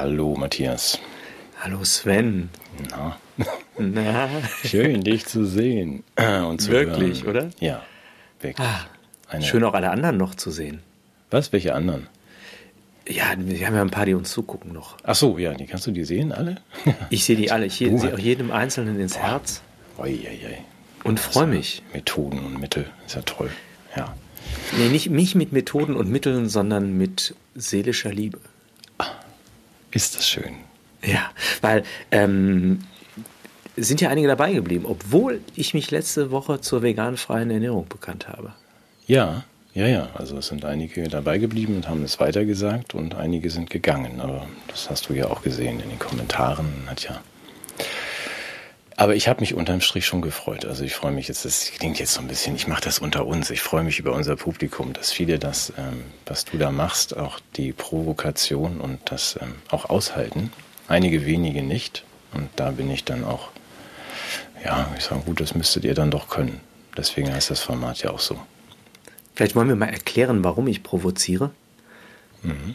Hallo Matthias. Hallo Sven. Na? Schön, dich zu sehen und zu wirklich, hören. Oder? Ja, wirklich. Schön, auch alle anderen noch zu sehen. Was? Welche anderen? Ja, wir haben ja ein paar, die uns zugucken noch. Ach so, ja, die kannst du die sehen, alle? Ich sehe die alle. Ich sehe auch jedem Einzelnen ins Herz. Und freue mich. Methoden und Mittel, ist ja toll. Ja. Nee, nicht mit Methoden und Mitteln, sondern mit seelischer Liebe. Ist das schön. Ja, weil sind ja einige dabei geblieben, obwohl ich mich letzte Woche zur vegan-freien Ernährung bekannt habe. Ja. Also es sind einige dabei geblieben und haben es weitergesagt und einige sind gegangen. Aber das hast du ja auch gesehen in den Kommentaren. Aber ich habe mich unterm Strich schon gefreut. Also ich freue mich jetzt, das klingt jetzt so ein bisschen, ich mache das unter uns. Ich freue mich über unser Publikum, dass viele das, was du da machst, auch die Provokation und das auch aushalten. Einige wenige nicht. Und da bin ich dann auch, ich sage, gut, das müsstet ihr dann doch können. Deswegen heißt das Format ja auch so. Vielleicht wollen wir mal erklären, warum ich provoziere. Mhm.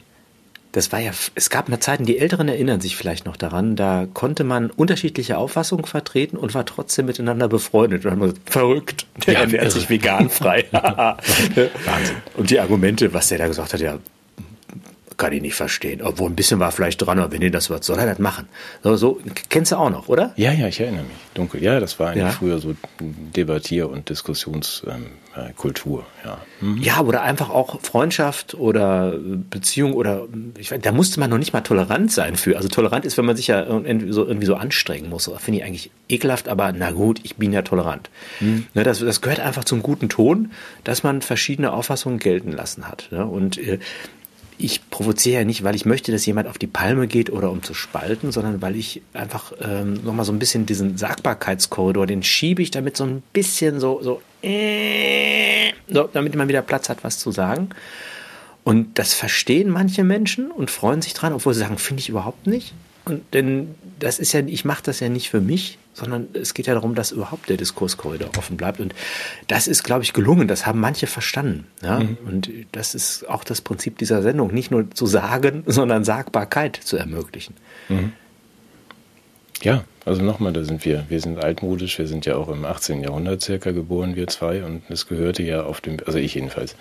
Das war ja, es gab mal Zeiten, die Älteren erinnern sich vielleicht noch daran, da konnte man unterschiedliche Auffassungen vertreten und war trotzdem miteinander befreundet. Und dann war man verrückt, der ernährt sich veganfrei. Wahnsinn. Und die Argumente, was der da gesagt hat, kann ich nicht verstehen. Obwohl ein bisschen war vielleicht dran, aber wenn ihr das was soll er das machen. So, kennst du auch noch, oder? Ja, ich erinnere mich. Dunkel. Ja, das war eigentlich früher so Debattier- und Diskussionskultur. Ja, oder einfach auch Freundschaft oder Beziehung oder da musste man noch nicht mal tolerant sein für. Also tolerant ist, wenn man sich ja irgendwie so anstrengen muss. Das finde ich eigentlich ekelhaft, aber na gut, ich bin ja tolerant. Mhm. Ne, das gehört einfach zum guten Ton, dass man verschiedene Auffassungen gelten lassen hat. Ne? Und ich provoziere ja nicht, weil ich möchte, dass jemand auf die Palme geht oder um zu spalten, sondern weil ich einfach nochmal so ein bisschen diesen Sagbarkeitskorridor, den schiebe ich damit so ein bisschen so, damit man wieder Platz hat, was zu sagen. Und das verstehen manche Menschen und freuen sich dran, obwohl sie sagen, finde ich überhaupt nicht. Und denn das ist ja, ich mache das ja nicht für mich, sondern es geht ja darum, dass überhaupt der Diskurskorridor offen bleibt. Und das ist, glaube ich, gelungen. Das haben manche verstanden. Ja? Mhm. Und das ist auch das Prinzip dieser Sendung. Nicht nur zu sagen, sondern Sagbarkeit zu ermöglichen. Mhm. Ja, also nochmal, da sind wir. Wir sind altmodisch. Wir sind ja auch im 18. Jahrhundert circa geboren, wir zwei. Und das gehörte ja also ich jedenfalls.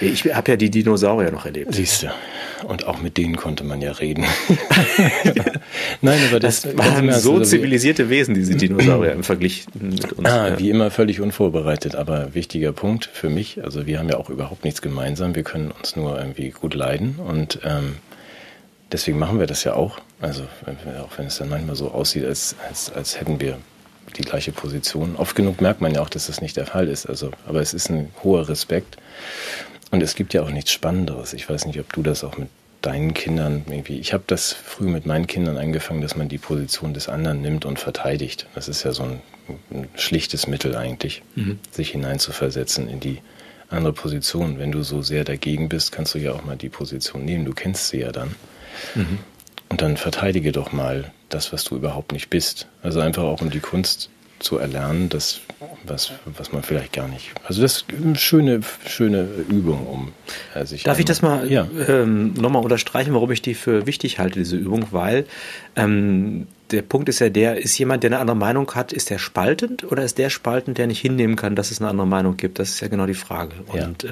Ich habe ja die Dinosaurier noch erlebt. Siehst du. Und auch mit denen konnte man ja reden. Nein, aber das waren so zivilisierte Wesen, diese Dinosaurier im Vergleich mit uns. Wie immer völlig unvorbereitet, aber wichtiger Punkt für mich. Also wir haben ja auch überhaupt nichts gemeinsam. Wir können uns nur irgendwie gut leiden und deswegen machen wir das ja auch. Also auch wenn es dann manchmal so aussieht, als hätten wir die gleiche Position. Oft genug merkt man ja auch, dass das nicht der Fall ist. Also, aber es ist ein hoher Respekt. Und es gibt ja auch nichts Spannenderes. Ich weiß nicht, ob du das auch mit deinen Kindern irgendwie... Ich habe das früh mit meinen Kindern angefangen, dass man die Position des anderen nimmt und verteidigt. Das ist ja so ein schlichtes Mittel eigentlich, sich hineinzuversetzen in die andere Position. Wenn du so sehr dagegen bist, kannst du ja auch mal die Position nehmen. Du kennst sie ja dann. Mhm. Und dann verteidige doch mal das, was du überhaupt nicht bist. Also einfach auch um die Kunst zu erlernen, das, was man vielleicht gar nicht... Also das ist eine schöne Übung. Darf ich das mal nochmal unterstreichen, warum ich die für wichtig halte, diese Übung? Weil der Punkt ist ja ist jemand, der eine andere Meinung hat, ist der spaltend oder ist der spaltend, der nicht hinnehmen kann, dass es eine andere Meinung gibt? Das ist ja genau die Frage. Und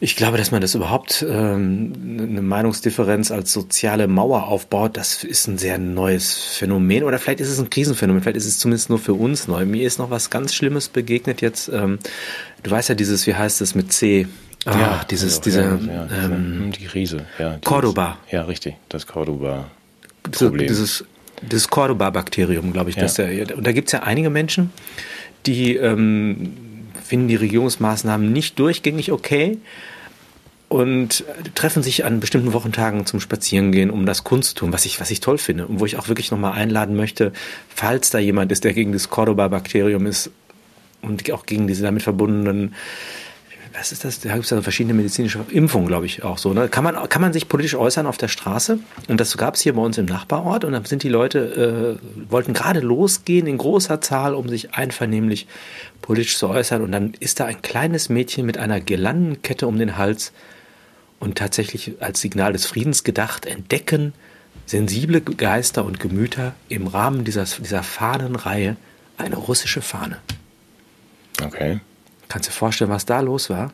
ich glaube, dass man das überhaupt, eine Meinungsdifferenz als soziale Mauer aufbaut, das ist ein sehr neues Phänomen. Oder vielleicht ist es ein Krisenphänomen, vielleicht ist es zumindest nur für uns neu. Mir ist noch was ganz Schlimmes begegnet jetzt. Du weißt ja dieses, wie heißt es mit C? Die Krise. Ja, Cordoba. Ja, richtig, das Cordoba-Problem. Dieses Cordoba-Bakterium, glaube ich. Ja. Und da gibt es ja einige Menschen, die... finden die Regierungsmaßnahmen nicht durchgängig okay und treffen sich an bestimmten Wochentagen zum Spazierengehen, um das kundzutun, was ich toll finde und wo ich auch wirklich nochmal einladen möchte, falls da jemand ist, der gegen das Cordoba-Bakterium ist und auch gegen diese damit verbundenen, was ist das, da gibt es ja verschiedene medizinische Impfungen, glaube ich, auch so. Ne? Kann man sich politisch äußern auf der Straße und das gab es hier bei uns im Nachbarort und dann sind die Leute, wollten gerade losgehen in großer Zahl, um sich einvernehmlich politisch zu äußern und dann ist da ein kleines Mädchen mit einer Girlandenkette um den Hals und tatsächlich als Signal des Friedens gedacht, entdecken sensible Geister und Gemüter im Rahmen dieser Fahnenreihe eine russische Fahne. Okay. Kannst du dir vorstellen, was da los war?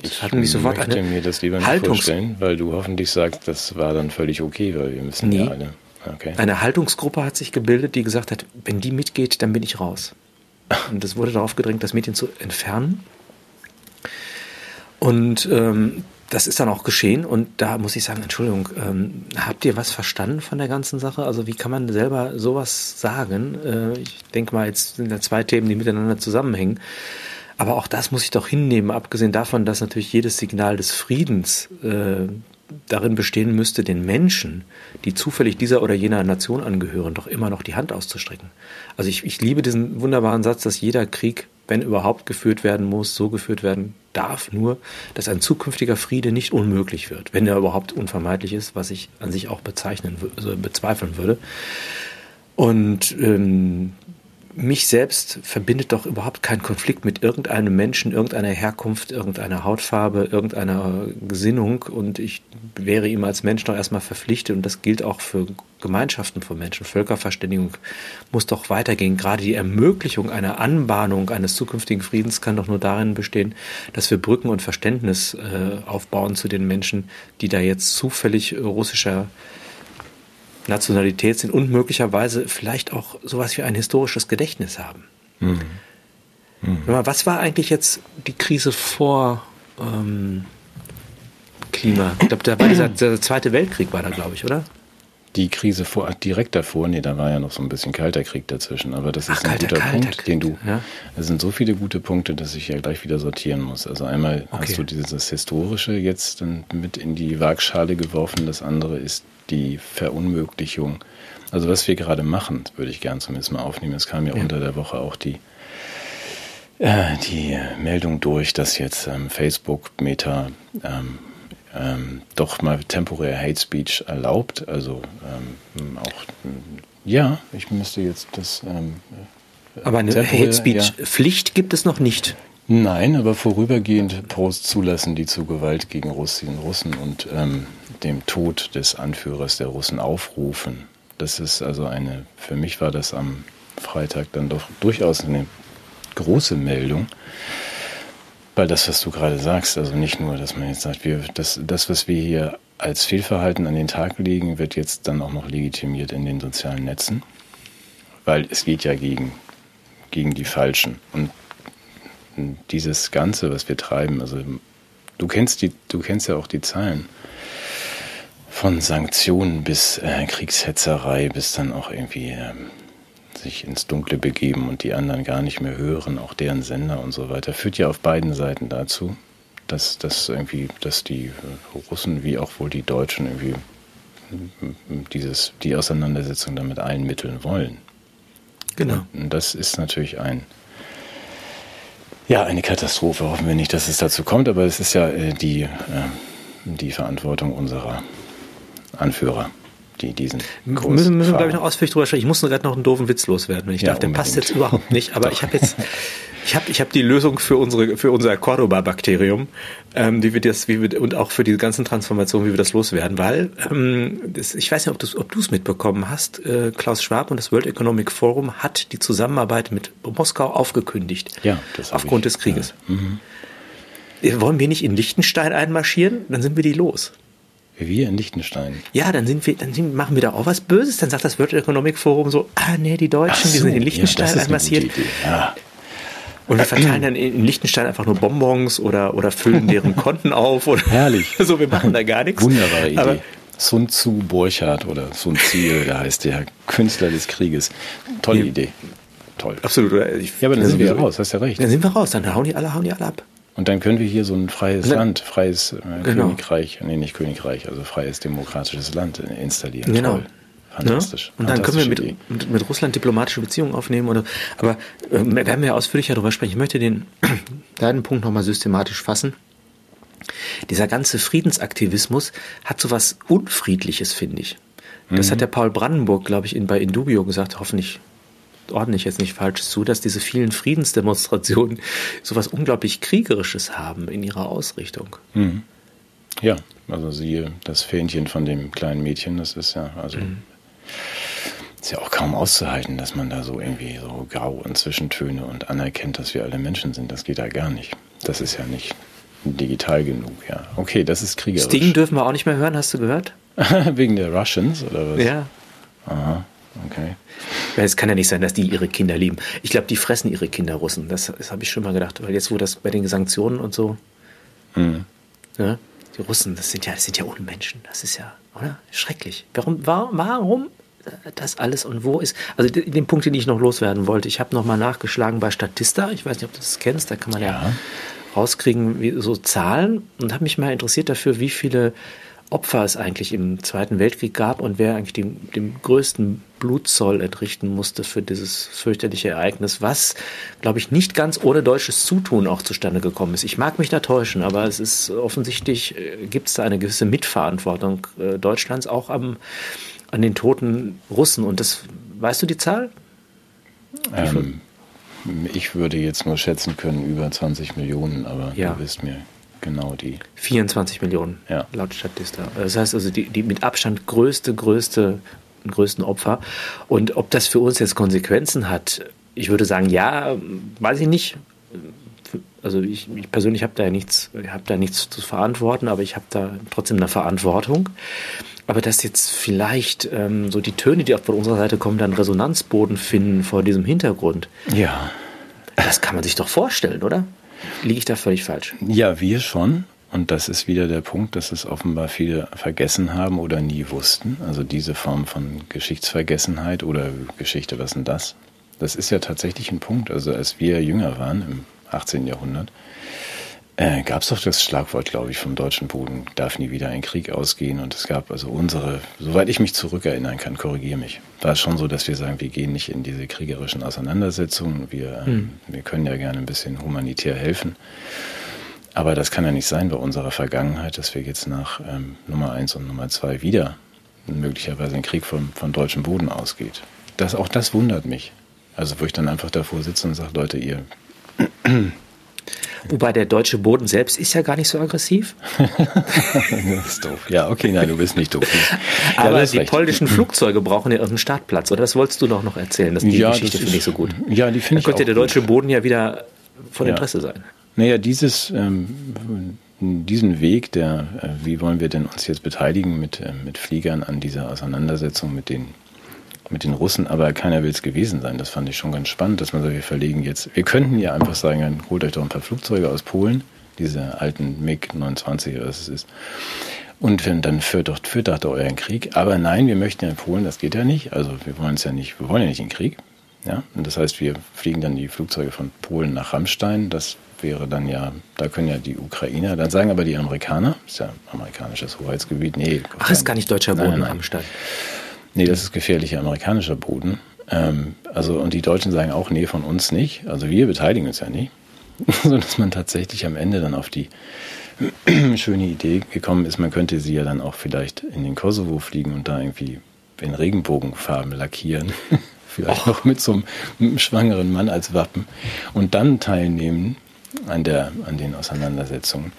Ich hatte mich sofort möchte mir das lieber nicht vorstellen, weil du hoffentlich sagst, das war dann völlig okay, weil wir müssen ja alle. Okay. Eine Haltungsgruppe hat sich gebildet, die gesagt hat, wenn die mitgeht, dann bin ich raus. Und es wurde darauf gedrängt, das Mädchen zu entfernen. Und das ist dann auch geschehen. Und da muss ich sagen, Entschuldigung, habt ihr was verstanden von der ganzen Sache? Also wie kann man selber sowas sagen? Ich denke mal, jetzt sind da zwei Themen, die miteinander zusammenhängen. Aber auch das muss ich doch hinnehmen, abgesehen davon, dass natürlich jedes Signal des Friedens darin bestehen müsste, den Menschen, die zufällig dieser oder jener Nation angehören, doch immer noch die Hand auszustrecken. Also ich liebe diesen wunderbaren Satz, dass jeder Krieg, wenn überhaupt geführt werden muss, so geführt werden darf, nur, dass ein zukünftiger Friede nicht unmöglich wird, wenn er überhaupt unvermeidlich ist, was ich an sich auch bezweifeln würde. Und mich selbst verbindet doch überhaupt kein Konflikt mit irgendeinem Menschen, irgendeiner Herkunft, irgendeiner Hautfarbe, irgendeiner Gesinnung. Und ich wäre ihm als Mensch doch erstmal verpflichtet. Und das gilt auch für Gemeinschaften von Menschen. Völkerverständigung muss doch weitergehen. Gerade die Ermöglichung einer Anbahnung eines zukünftigen Friedens kann doch nur darin bestehen, dass wir Brücken und Verständnis aufbauen zu den Menschen, die da jetzt zufällig russischer Nationalität sind und möglicherweise vielleicht auch sowas wie ein historisches Gedächtnis haben. Mhm. Mhm. Was war eigentlich jetzt die Krise vor Klima? Ich glaube, da war der Zweite Weltkrieg, war da, glaube ich, oder? Die Krise direkt davor, nee, da war ja noch so ein bisschen kalter Krieg dazwischen, aber das ist ein guter Punkt, den du, ja. Das sind so viele gute Punkte, dass ich ja gleich wieder sortieren muss. Also einmal hast du dieses Historische jetzt dann mit in die Waagschale geworfen, das andere ist die Verunmöglichung. Also was wir gerade machen, würde ich gern zumindest mal aufnehmen, es kam ja unter der Woche auch die Meldung durch, dass jetzt Facebook Meta doch mal temporär Hate Speech erlaubt. Also ich müsste jetzt das... aber eine Hate Speech Pflicht gibt es noch nicht. Nein, aber vorübergehend Posts zulassen, die zu Gewalt gegen Russinnen und Russen und dem Tod des Anführers der Russen aufrufen. Das ist also für mich war das am Freitag dann doch durchaus eine große Meldung. Weil das, was du gerade sagst, also nicht nur, dass man jetzt sagt, das, was wir hier als Fehlverhalten an den Tag legen, wird jetzt dann auch noch legitimiert in den sozialen Netzen. Weil es geht ja gegen die Falschen. Und dieses Ganze, was wir treiben, also du kennst ja auch die Zahlen. Von Sanktionen bis Kriegshetzerei, bis dann auch irgendwie sich ins Dunkle begeben und die anderen gar nicht mehr hören, auch deren Sender und so weiter, führt ja auf beiden Seiten dazu, dass die Russen wie auch wohl die Deutschen irgendwie die Auseinandersetzung damit einmitteln wollen. Genau. Und das ist natürlich eine Katastrophe. Hoffen wir nicht, dass es dazu kommt, aber es ist ja die Verantwortung unserer Anführer, die diesen Kurs müssen wir, glaube ich, noch ausführlich drüber sprechen. Ich muss gerade noch einen doofen Witz loswerden, wenn ich darf. Der passt jetzt überhaupt nicht, aber ich habe die Lösung für unser Cordoba-Bakterium, und auch für die ganzen Transformationen, wie wir das loswerden, weil ich weiß nicht, ob du's mitbekommen hast, Klaus Schwab und das World Economic Forum hat die Zusammenarbeit mit Moskau aufgekündigt. Ja, das aufgrund des Krieges. Ja. Mhm. Wollen wir nicht in Liechtenstein einmarschieren? Dann sind wir die los. Wir in Liechtenstein? Ja, machen wir da auch was Böses. Dann sagt das World Economic Forum so, die Deutschen, die sind in Liechtenstein einmarschiert. Ja. Und wir verteilen dann in Liechtenstein einfach nur Bonbons oder füllen deren Konten auf. Oder herrlich. So, wir machen da gar nichts. Wunderbare Idee. Aber Sun Tzu Borchardt oder Sun Ziel, der heißt der Künstler des Krieges. Tolle Idee. Toll. Absolut. Aber dann sind wir raus, hast ja recht. Dann sind wir raus, dann hauen die alle ab. Und dann können wir hier so ein freies Land, freies Königreich, nee, nicht Königreich, also freies demokratisches Land installieren. Genau. Toll. Fantastisch. Ja? Und dann können wir mit Russland diplomatische Beziehungen aufnehmen. Aber werden wir ausführlicher darüber sprechen. Ich möchte den deinen Punkt nochmal systematisch fassen. Dieser ganze Friedensaktivismus hat so was Unfriedliches, finde ich. Das hat der Paul Brandenburg, glaube ich, bei Indubio gesagt, hoffentlich ordne ich jetzt nicht falsch zu, dass diese vielen Friedensdemonstrationen sowas unglaublich Kriegerisches haben in ihrer Ausrichtung. Mhm. Ja, also siehe das Fähnchen von dem kleinen Mädchen, das ist ja, also ist ja auch kaum auszuhalten, dass man da so irgendwie so grau und Zwischentöne und anerkennt, dass wir alle Menschen sind. Das geht ja gar nicht. Das ist ja nicht digital genug, ja. Okay, das ist kriegerisch. Sting dürfen wir auch nicht mehr hören, hast du gehört? Wegen der Russians oder was? Ja. Aha, okay. Ja, es kann ja nicht sein, dass die ihre Kinder lieben. Ich glaube, die fressen ihre Kinder Russen. Das habe ich schon mal gedacht, weil jetzt wo das bei den Sanktionen und so. Mhm. Ja, die Russen, das sind ja Unmenschen. Das ist ja, oder? Schrecklich. Warum das alles und wo ist? Also den Punkt, den ich noch loswerden wollte. Ich habe nochmal nachgeschlagen bei Statista. Ich weiß nicht, ob du das kennst. Da kann man ja rauskriegen, wie, so Zahlen. Und habe mich mal interessiert dafür, wie viele Opfer es eigentlich im Zweiten Weltkrieg gab und wer eigentlich den größten Blutzoll entrichten musste für dieses fürchterliche Ereignis, was, glaube ich, nicht ganz ohne deutsches Zutun auch zustande gekommen ist. Ich mag mich da täuschen, aber es ist offensichtlich, gibt es da eine gewisse Mitverantwortung Deutschlands auch an den toten Russen. Und das, weißt du die Zahl? Ich würde jetzt nur schätzen können, über 20 Millionen, aber ja. Du bist mir... Genau, die 24 Millionen, ja. Laut Statista. Das heißt also, die mit Abstand größten Opfer. Und ob das für uns jetzt Konsequenzen hat, ich würde sagen, ja, weiß ich nicht. Also ich persönlich habe da nichts zu verantworten, aber ich habe da trotzdem eine Verantwortung. Aber dass jetzt vielleicht so die Töne, die auch von unserer Seite kommen, dann Resonanzboden finden vor diesem Hintergrund. Ja. Das kann man sich doch vorstellen, oder? Liege ich da völlig falsch? Ja, wir schon. Und das ist wieder der Punkt, dass es offenbar viele vergessen haben oder nie wussten. Also diese Form von Geschichtsvergessenheit oder Geschichte, was denn das? Das ist ja tatsächlich ein Punkt. Also als wir jünger waren, im 18. Jahrhundert, gab es doch das Schlagwort, glaube ich, vom deutschen Boden, darf nie wieder ein Krieg ausgehen. Und es gab also unsere, soweit ich mich zurückerinnern kann, korrigiere mich, war es schon so, dass wir sagen, wir gehen nicht in diese kriegerischen Auseinandersetzungen, wir können ja gerne ein bisschen humanitär helfen. Aber das kann ja nicht sein bei unserer Vergangenheit, dass wir jetzt nach Nummer 1 und Nummer 2 wieder möglicherweise ein Krieg von deutschem Boden ausgeht. Auch das wundert mich. Also wo ich dann einfach davor sitze und sage, Leute, ihr... Wobei der deutsche Boden selbst ist ja gar nicht so aggressiv. Das ist doof. Ja, okay, nein, du bist nicht doof. Ja, aber die polnischen Flugzeuge brauchen ja irgendeinen Startplatz, oder? Das wolltest du doch noch erzählen, dass die Geschichte finde ich so gut. Ja, die finde ich auch gut. Dann könnte der deutsche Boden ja wieder von Interesse sein. Naja, diesen Weg, wie wollen wir denn uns jetzt beteiligen mit Fliegern an dieser Auseinandersetzung mit den Russen, aber keiner will es gewesen sein. Das fand ich schon ganz spannend, dass man sagt, wir verlegen jetzt. Wir könnten ja einfach sagen, dann holt euch doch ein paar Flugzeuge aus Polen, diese alten MiG-29 oder was es ist. Und dann führt doch euren Krieg. Aber nein, wir möchten ja in Polen, das geht ja nicht. Also wir wollen ja nicht in den Krieg. Ja? Und das heißt, wir fliegen dann die Flugzeuge von Polen nach Ramstein. Das wäre dann ja, da können ja die Ukrainer, dann sagen aber die Amerikaner, ist ja amerikanisches Hoheitsgebiet, nee. Ach, ist gar nicht deutscher Boden, nein. Ramstein. Nee, das ist gefährlicher amerikanischer Boden. Und die Deutschen sagen auch, nee, von uns nicht. Also wir beteiligen uns ja nicht. Sodass man tatsächlich am Ende dann auf die schöne Idee gekommen ist, man könnte sie ja dann auch vielleicht in den Kosovo fliegen und da irgendwie in Regenbogenfarben lackieren. Vielleicht noch mit so einem schwangeren Mann als Wappen. Und dann teilnehmen an den Auseinandersetzungen.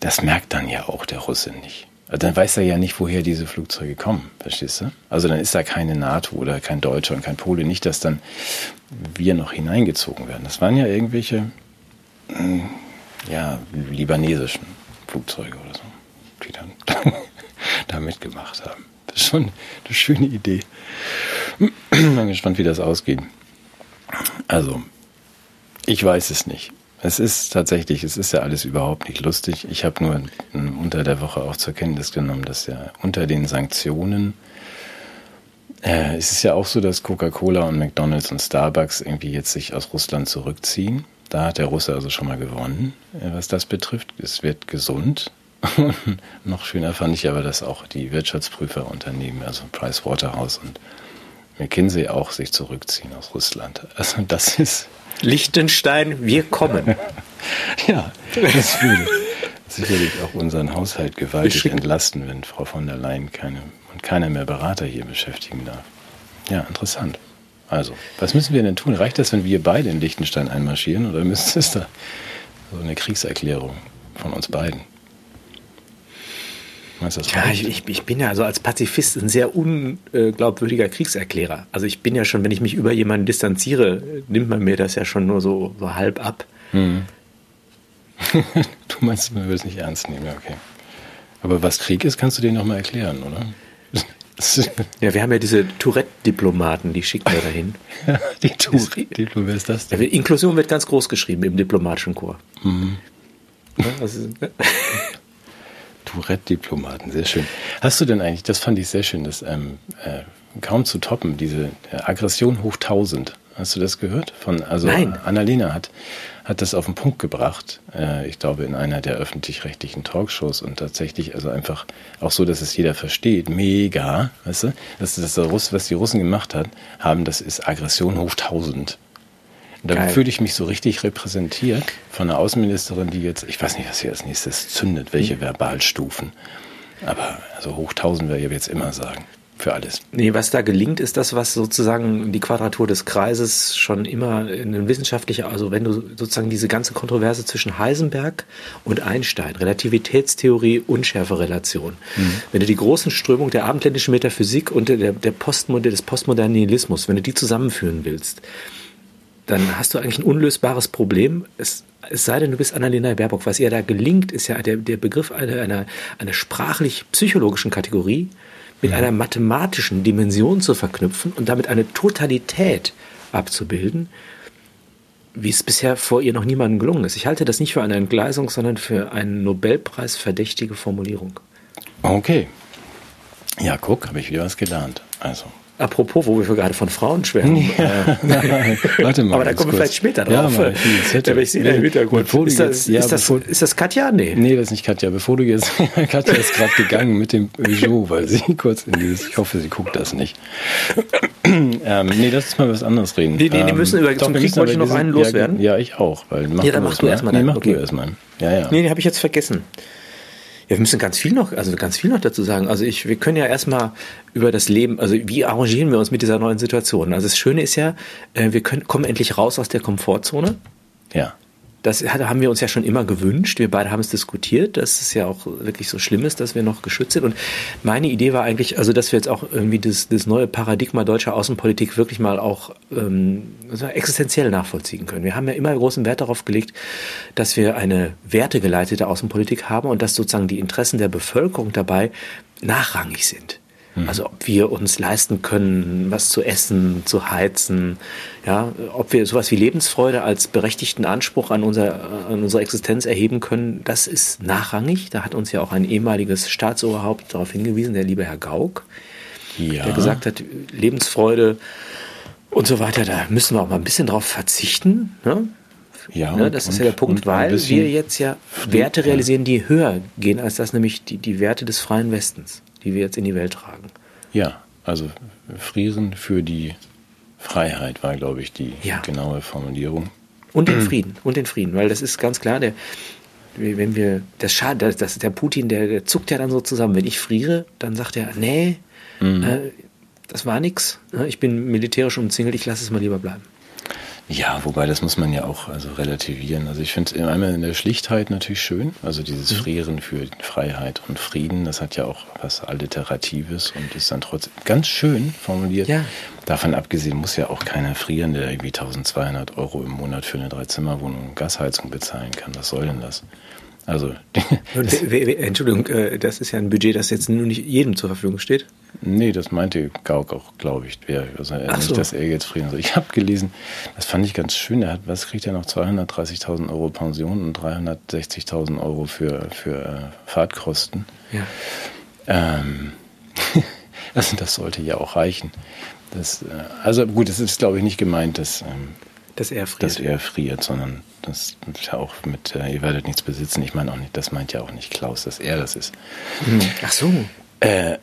Das merkt dann ja auch der Russe nicht. Dann weiß er ja nicht, woher diese Flugzeuge kommen, verstehst du? Also dann ist da keine NATO oder kein Deutscher und kein Pole, nicht, dass dann wir noch hineingezogen werden. Das waren ja irgendwelche libanesischen Flugzeuge oder so, die dann da mitgemacht haben. Das ist schon eine schöne Idee. Bin gespannt, wie das ausgeht. Also, ich weiß es nicht. Es ist ja alles überhaupt nicht lustig. Ich habe nur unter der Woche auch zur Kenntnis genommen, dass ja unter den Sanktionen, es ist ja auch so, dass Coca-Cola und McDonalds und Starbucks irgendwie jetzt sich aus Russland zurückziehen. Da hat der Russe also schon mal gewonnen, was das betrifft. Es wird gesund. Noch schöner fand ich aber, dass auch die Wirtschaftsprüferunternehmen, also Pricewaterhouse und McKinsey auch sich zurückziehen aus Russland. Also das ist... Liechtenstein, wir kommen. Ja, das würde sicherlich auch unseren Haushalt gewaltig entlasten, wenn Frau von der Leyen keiner mehr Berater hier beschäftigen darf. Ja, interessant. Also, was müssen wir denn tun? Reicht das, wenn wir beide in Liechtenstein einmarschieren? Oder müsste es da so eine Kriegserklärung von uns beiden? Meinst du das ja, ich bin ja also als Pazifist ein sehr unglaubwürdiger Kriegserklärer. Also ich bin ja schon, wenn ich mich über jemanden distanziere, nimmt man mir das ja schon nur so halb ab. Hm. Du meinst, man will es nicht ernst nehmen, ja, okay. Aber was Krieg ist, kannst du denen nochmal erklären, oder? Ja, wir haben ja diese Tourette-Diplomaten, die schicken wir dahin. Die Tourette-Diplomaten, wer ist das denn? Ja, Inklusion wird ganz groß geschrieben im diplomatischen Chor. Mhm. Ja, also, Tourette-Diplomaten, sehr schön. Hast du denn eigentlich, das fand ich sehr schön, das kaum zu toppen, diese Aggression hoch 1000. Hast du das gehört? Nein. Annalena hat das auf den Punkt gebracht, ich glaube in einer der öffentlich-rechtlichen Talkshows und tatsächlich also einfach auch so, dass es jeder versteht, mega, weißt du, dass das, was die Russen gemacht haben, das ist Aggression hoch 1000. Und dann fühle ich mich so richtig repräsentiert von einer Außenministerin, die jetzt, ich weiß nicht, was hier als nächstes zündet, welche Verbalstufen, aber also hoch 1000 werde ich jetzt immer sagen. Für alles. Nee, was da gelingt, ist das, was sozusagen die Quadratur des Kreises schon immer in wissenschaftlicher, also wenn du sozusagen diese ganze Kontroverse zwischen Heisenberg und Einstein, Relativitätstheorie, Unschärferelation, wenn du die großen Strömungen der abendländischen Metaphysik und des postmodernen Nihilismus, wenn du die zusammenführen willst, dann hast du eigentlich ein unlösbares Problem. Es sei denn, du bist Annalena Baerbock. Was ihr da gelingt, ist ja der Begriff einer sprachlich-psychologischen Kategorie mit einer mathematischen Dimension zu verknüpfen und damit eine Totalität abzubilden, wie es bisher vor ihr noch niemandem gelungen ist. Ich halte das nicht für eine Entgleisung, sondern für eine Nobelpreis verdächtige Formulierung. Okay. Ja, guck, habe ich wieder was gelernt. Also. Apropos, wo wir gerade von Frauen schwärmen. Ja, warte mal. Aber da kommen wir vielleicht später drauf. Ja, ich sehe den Hintergrund. Ist das Katja? Nee, das ist nicht Katja. Katja ist gerade gegangen mit dem Peugeot, weil sie kurz in dieses. Ich hoffe, sie guckt das nicht. Lass uns mal was anderes reden. Die müssen über den Krieg wollte ich noch einen loswerden. Ja, ich auch. Mach du erstmal. Ja. Nee, den habe ich jetzt vergessen. Ja, wir müssen ganz viel noch dazu sagen. Also wir können ja erstmal über das Leben, also wie arrangieren wir uns mit dieser neuen Situation? Also das Schöne ist ja, wir kommen endlich raus aus der Komfortzone. Ja. Das haben wir uns ja schon immer gewünscht. Wir beide haben es diskutiert, dass es ja auch wirklich so schlimm ist, dass wir noch geschützt sind. Und meine Idee war eigentlich, also dass wir jetzt auch irgendwie das neue Paradigma deutscher Außenpolitik wirklich mal auch existenziell nachvollziehen können. Wir haben ja immer großen Wert darauf gelegt, dass wir eine wertegeleitete Außenpolitik haben und dass sozusagen die Interessen der Bevölkerung dabei nachrangig sind. Also ob wir uns leisten können, was zu essen, zu heizen, ja, ob wir sowas wie Lebensfreude als berechtigten Anspruch an unsere Existenz erheben können, das ist nachrangig. Da hat uns ja auch ein ehemaliges Staatsoberhaupt darauf hingewiesen, der liebe Herr Gauck, der gesagt hat, Lebensfreude und so weiter, da müssen wir auch mal ein bisschen drauf verzichten, ne? Ja, das ist ja der Punkt, weil wir jetzt ja Werte realisieren, die höher gehen als das, nämlich die Werte des freien Westens, die wir jetzt in die Welt tragen. Ja, also Frieren für die Freiheit war, glaube ich, die genaue Formulierung. Und den Frieden, weil das ist ganz klar, der Putin, der zuckt ja dann so zusammen. Wenn ich friere, dann sagt er, das war nix, ich bin militärisch umzingelt, ich lasse es mal lieber bleiben. Ja, wobei das muss man ja auch relativieren. Also ich finde es einmal in der Schlichtheit natürlich schön, also dieses Frieren für Freiheit und Frieden, das hat ja auch was Alliteratives und ist dann trotzdem ganz schön formuliert. Ja. Davon abgesehen muss ja auch keiner frieren, der irgendwie 1.200 € im Monat für eine 3-Zimmer-Wohnung und Gasheizung bezahlen kann. Was soll denn das? Also, Entschuldigung, das ist ja ein Budget, das jetzt nur nicht jedem zur Verfügung steht. Nee, das meinte Gauck auch, glaube ich. Also nicht, dass er jetzt frieren soll. Ich habe gelesen, das fand ich ganz schön. Was kriegt er noch? 230.000 € Pension und 360.000 € für Fahrtkosten. Ja. Also das sollte ja auch reichen. Das ist, glaube ich, nicht gemeint, dass... Dass er friert, sondern das ist ja auch mit, ihr werdet nichts besitzen. Ich meine auch nicht, das meint ja auch nicht Klaus, dass er das ist. Ach so.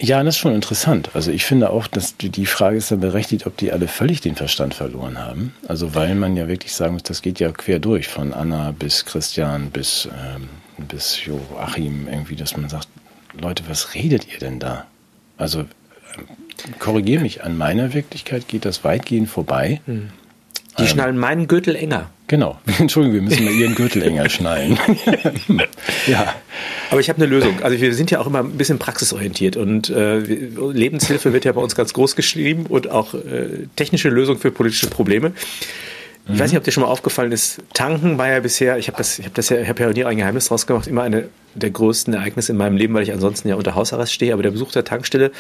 Ja, das ist schon interessant. Also ich finde auch, dass die Frage ist dann berechtigt, ob die alle völlig den Verstand verloren haben. Also weil man ja wirklich sagen muss, das geht ja quer durch, von Anna bis Christian bis Joachim irgendwie, dass man sagt, Leute, was redet ihr denn da? Also korrigiere mich, an meiner Wirklichkeit geht das weitgehend vorbei. Die schnallen meinen Gürtel enger. Genau. Entschuldigung, wir müssen mal Ihren Gürtel enger schnallen. Ja. Aber ich habe eine Lösung. Also wir sind ja auch immer ein bisschen praxisorientiert und Lebenshilfe wird ja bei uns ganz groß geschrieben und auch technische Lösungen für politische Probleme. Ich weiß nicht, ob dir schon mal aufgefallen ist, tanken war ja bisher, ich habe ja nie ein Geheimnis draus gemacht, immer eine der größten Ereignisse in meinem Leben, weil ich ansonsten ja unter Hausarrest stehe, aber der Besuch der Tankstelle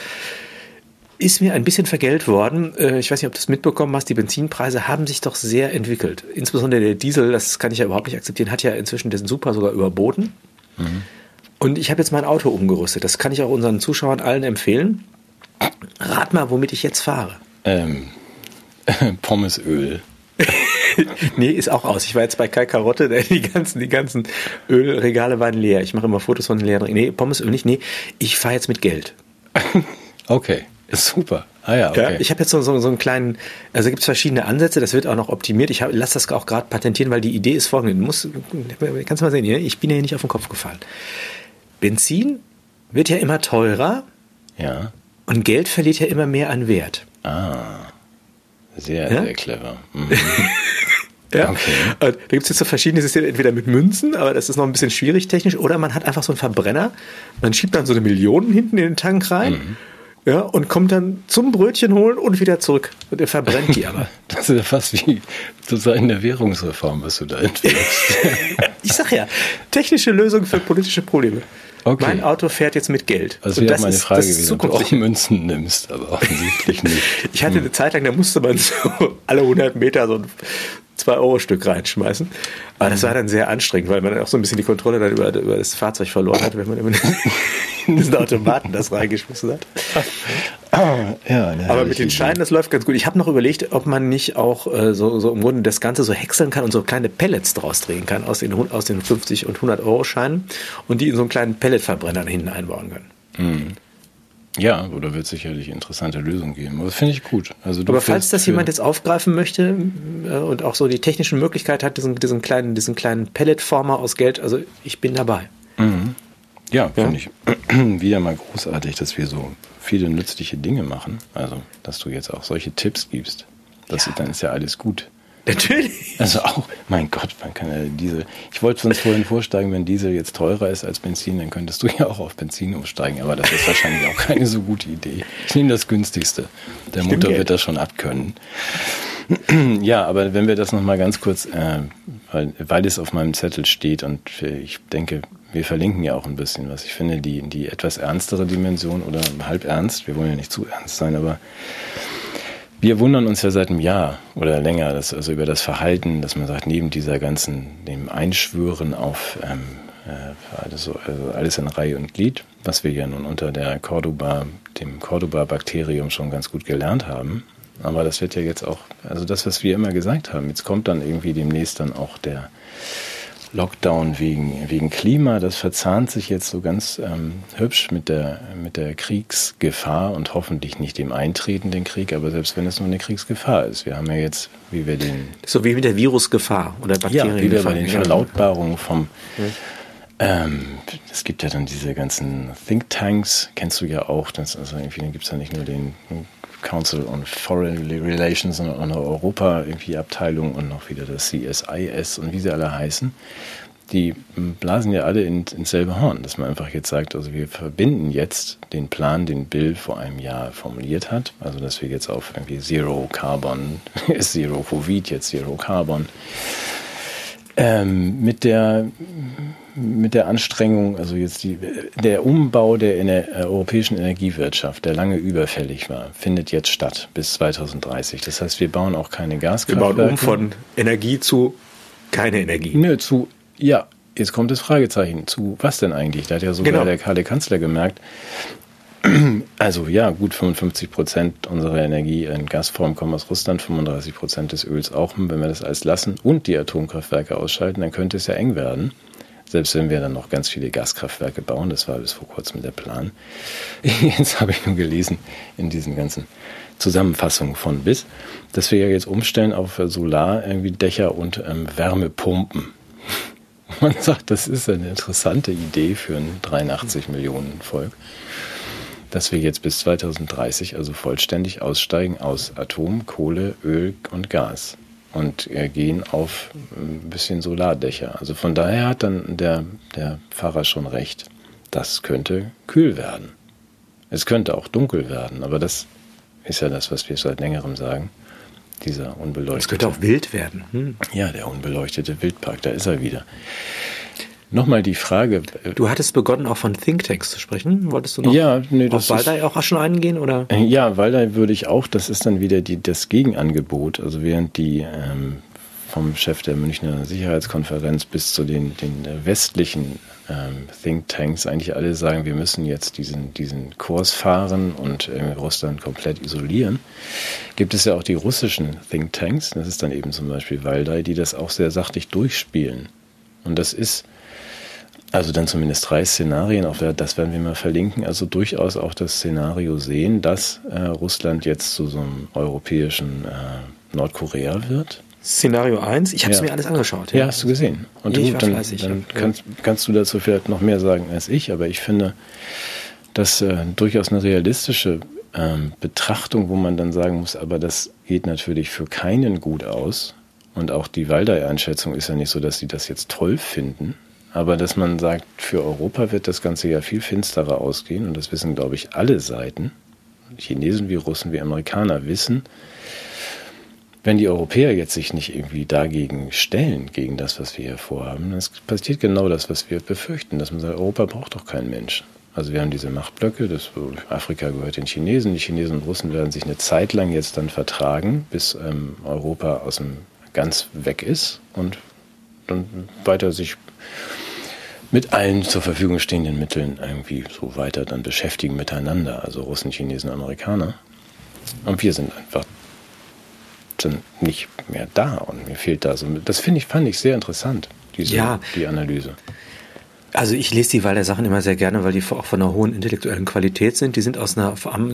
ist mir ein bisschen vergällt worden. Ich weiß nicht, ob du es mitbekommen hast, die Benzinpreise haben sich doch sehr entwickelt. Insbesondere der Diesel, das kann ich ja überhaupt nicht akzeptieren, hat ja inzwischen dessen Super sogar überboten. Mhm. Und ich habe jetzt mein Auto umgerüstet. Das kann ich auch unseren Zuschauern allen empfehlen. Rat mal, womit ich jetzt fahre. Pommesöl. Nee, ist auch aus. Ich war jetzt bei Kai Karotte, die ganzen Ölregale waren leer. Ich mache immer Fotos von den leeren. Nee, Pommesöl nicht. Nee, ich fahre jetzt mit Geld. Okay, ist super. Ah ja, okay. Ja, ich habe jetzt so einen kleinen, also gibt es verschiedene Ansätze, das wird auch noch optimiert. Ich lasse das auch gerade patentieren, weil die Idee ist folgende. Kannst du mal sehen, ich bin ja hier nicht auf den Kopf gefallen. Benzin wird ja immer teurer. Ja. Und Geld verliert ja immer mehr an Wert. Ah, sehr, ja? Sehr clever. Mhm. Ja, okay. Da gibt es jetzt so verschiedene Systeme, entweder mit Münzen, aber das ist noch ein bisschen schwierig technisch, oder man hat einfach so einen Verbrenner, man schiebt dann so eine Million hinten in den Tank rein, ja, und kommt dann zum Brötchen holen und wieder zurück. Und er verbrennt die aber. Das ist ja fast wie sozusagen in der Währungsreform, was du da entwirfst. Ich sag ja, technische Lösung für politische Probleme. Okay. Mein Auto fährt jetzt mit Geld. Also wäre meine Frage gewesen, ob du auch Münzen nimmst, aber offensichtlich nicht. Ich hatte eine Zeit lang, da musste man so alle 100 Meter so ein 2-Euro-Stück reinschmeißen. Aber das war dann sehr anstrengend, weil man dann auch so ein bisschen die Kontrolle dann über das Fahrzeug verloren hat, wenn man immer in diesen Automaten das reingeschmissen hat. Ja, aber mit den Scheinen, das läuft ganz gut. Ich habe noch überlegt, ob man nicht auch so im Grunde das Ganze so häckseln kann und so kleine Pellets draus drehen kann aus den 50- und 100-Euro-Scheinen und die in so einen kleinen Pelletverbrenner hinten einbauen kann. Mhm. Ja, da wird es sicherlich interessante Lösungen geben. Das finde ich gut. Also aber falls das jemand jetzt aufgreifen möchte und auch so die technische Möglichkeit hat, diesen kleinen Pelletformer aus Geld, also ich bin dabei. Mhm. Ja, finde ich wieder mal großartig, dass wir so viele nützliche Dinge machen. Also, dass du jetzt auch solche Tipps gibst. Dann ist ja alles gut. Natürlich. Also auch, mein Gott, man kann ja Diesel. Ich wollte sonst vorhin vorsteigen, wenn Diesel jetzt teurer ist als Benzin, dann könntest du ja auch auf Benzin umsteigen. Aber das ist wahrscheinlich auch keine so gute Idee. Ich nehme das günstigste. Der Motor wird das schon abkönnen. Ja, aber wenn wir das nochmal ganz kurz, weil es auf meinem Zettel steht und ich denke, wir verlinken ja auch ein bisschen was. Ich finde, die etwas ernstere Dimension oder halb ernst, wir wollen ja nicht zu ernst sein, aber wir wundern uns ja seit einem Jahr oder länger, also über das Verhalten, dass man sagt, neben dieser ganzen, dem Einschwören auf also alles in Reihe und Glied, was wir ja nun unter dem Cordoba-Bakterium schon ganz gut gelernt haben. Aber das wird ja jetzt auch, also das, was wir immer gesagt haben, jetzt kommt dann irgendwie demnächst dann auch der Lockdown wegen Klima, das verzahnt sich jetzt so ganz hübsch mit der Kriegsgefahr und hoffentlich nicht dem eintretenden Krieg, aber selbst wenn es nur eine Kriegsgefahr ist. Wir haben ja jetzt, wie wir den... So wie mit der Virusgefahr oder Bakteriengefahr. Ja, wie wir bei den Verlautbarungen es gibt ja dann diese ganzen Thinktanks, kennst du ja auch, also irgendwie gibt es ja nicht nur den Council on Foreign Relations und auch eine Europa-Abteilung und noch wieder das CSIS und wie sie alle heißen, die blasen ja alle ins selbe Horn, dass man einfach jetzt sagt, also wir verbinden jetzt den Plan, den Bill vor einem Jahr formuliert hat, also dass wir jetzt auf irgendwie Zero Carbon, ist Zero Covid, jetzt Zero Carbon, mit der Anstrengung, also jetzt der Umbau der europäischen Energiewirtschaft, der lange überfällig war, findet jetzt statt bis 2030. Das heißt, wir bauen auch keine Gaskraftwerke. Wir bauen von Energie zu keine Energie. Jetzt kommt das Fragezeichen. Zu was denn eigentlich? Da hat ja sogar der kahle Kanzler gemerkt, also ja, gut 55% unserer Energie in Gasform kommen aus Russland, 35% des Öls auch. Wenn wir das alles lassen und die Atomkraftwerke ausschalten, dann könnte es ja eng werden. Selbst wenn wir dann noch ganz viele Gaskraftwerke bauen, das war bis vor kurzem der Plan. Jetzt habe ich nur gelesen in diesen ganzen Zusammenfassungen von bis, dass wir ja jetzt umstellen auf Solar, irgendwie Dächer und Wärmepumpen. Man sagt, das ist eine interessante Idee für ein 83 Millionen Volk, dass wir jetzt bis 2030 also vollständig aussteigen aus Atom, Kohle, Öl und Gas. und gehen auf ein bisschen Solardächer. Also von daher hat dann der Pfarrer schon recht. Das könnte kühl werden. Es könnte auch dunkel werden, aber das ist ja das, was wir seit längerem sagen. Dieser unbeleuchtete. Es könnte auch wild werden. Hm. Ja, der unbeleuchtete Wildpark, da ist er wieder. Nochmal die Frage. Du hattest begonnen, auch von Thinktanks zu sprechen. Wolltest du noch auf Waldai auch schon eingehen? Oder? Ja, Waldai würde ich auch. Das ist dann wieder das Gegenangebot. Also während die vom Chef der Münchner Sicherheitskonferenz bis zu den westlichen Thinktanks eigentlich alle sagen, wir müssen jetzt diesen Kurs fahren und Russland komplett isolieren, gibt es ja auch die russischen Thinktanks. Das ist dann eben zum Beispiel Waldai, die das auch sehr sachlich durchspielen. Und das ist... Also dann zumindest 3 Szenarien, auch das werden wir mal verlinken, also durchaus auch das Szenario sehen, dass Russland jetzt zu so einem europäischen Nordkorea wird. Szenario 1, ich habe es mir alles angeschaut. Ja, hast du gesehen. Und gut, dann kannst du dazu vielleicht noch mehr sagen als ich, aber ich finde, dass durchaus eine realistische Betrachtung, wo man dann sagen muss, aber das geht natürlich für keinen gut aus. Und auch die Waldai-Einschätzung ist ja nicht so, dass sie das jetzt toll finden. Aber dass man sagt, für Europa wird das Ganze ja viel finsterer ausgehen. Und das wissen, glaube ich, alle Seiten. Chinesen wie Russen wie Amerikaner wissen, wenn die Europäer jetzt sich nicht irgendwie dagegen stellen, gegen das, was wir hier vorhaben, dann passiert genau das, was wir befürchten. Dass man sagt, Europa braucht doch keinen Menschen. Also wir haben diese Machtblöcke, Afrika gehört den Chinesen. Die Chinesen und Russen werden sich eine Zeit lang jetzt dann vertragen, bis Europa aus dem ganz weg ist und dann weiter sich mit allen zur Verfügung stehenden Mitteln irgendwie so weiter dann beschäftigen miteinander, also Russen, Chinesen, Amerikaner. Und wir sind einfach dann nicht mehr da und mir fehlt da so. Das fand ich sehr interessant, die Analyse. Also ich lese die Waldai-Sachen immer sehr gerne, weil die auch von einer hohen intellektuellen Qualität sind. Die sind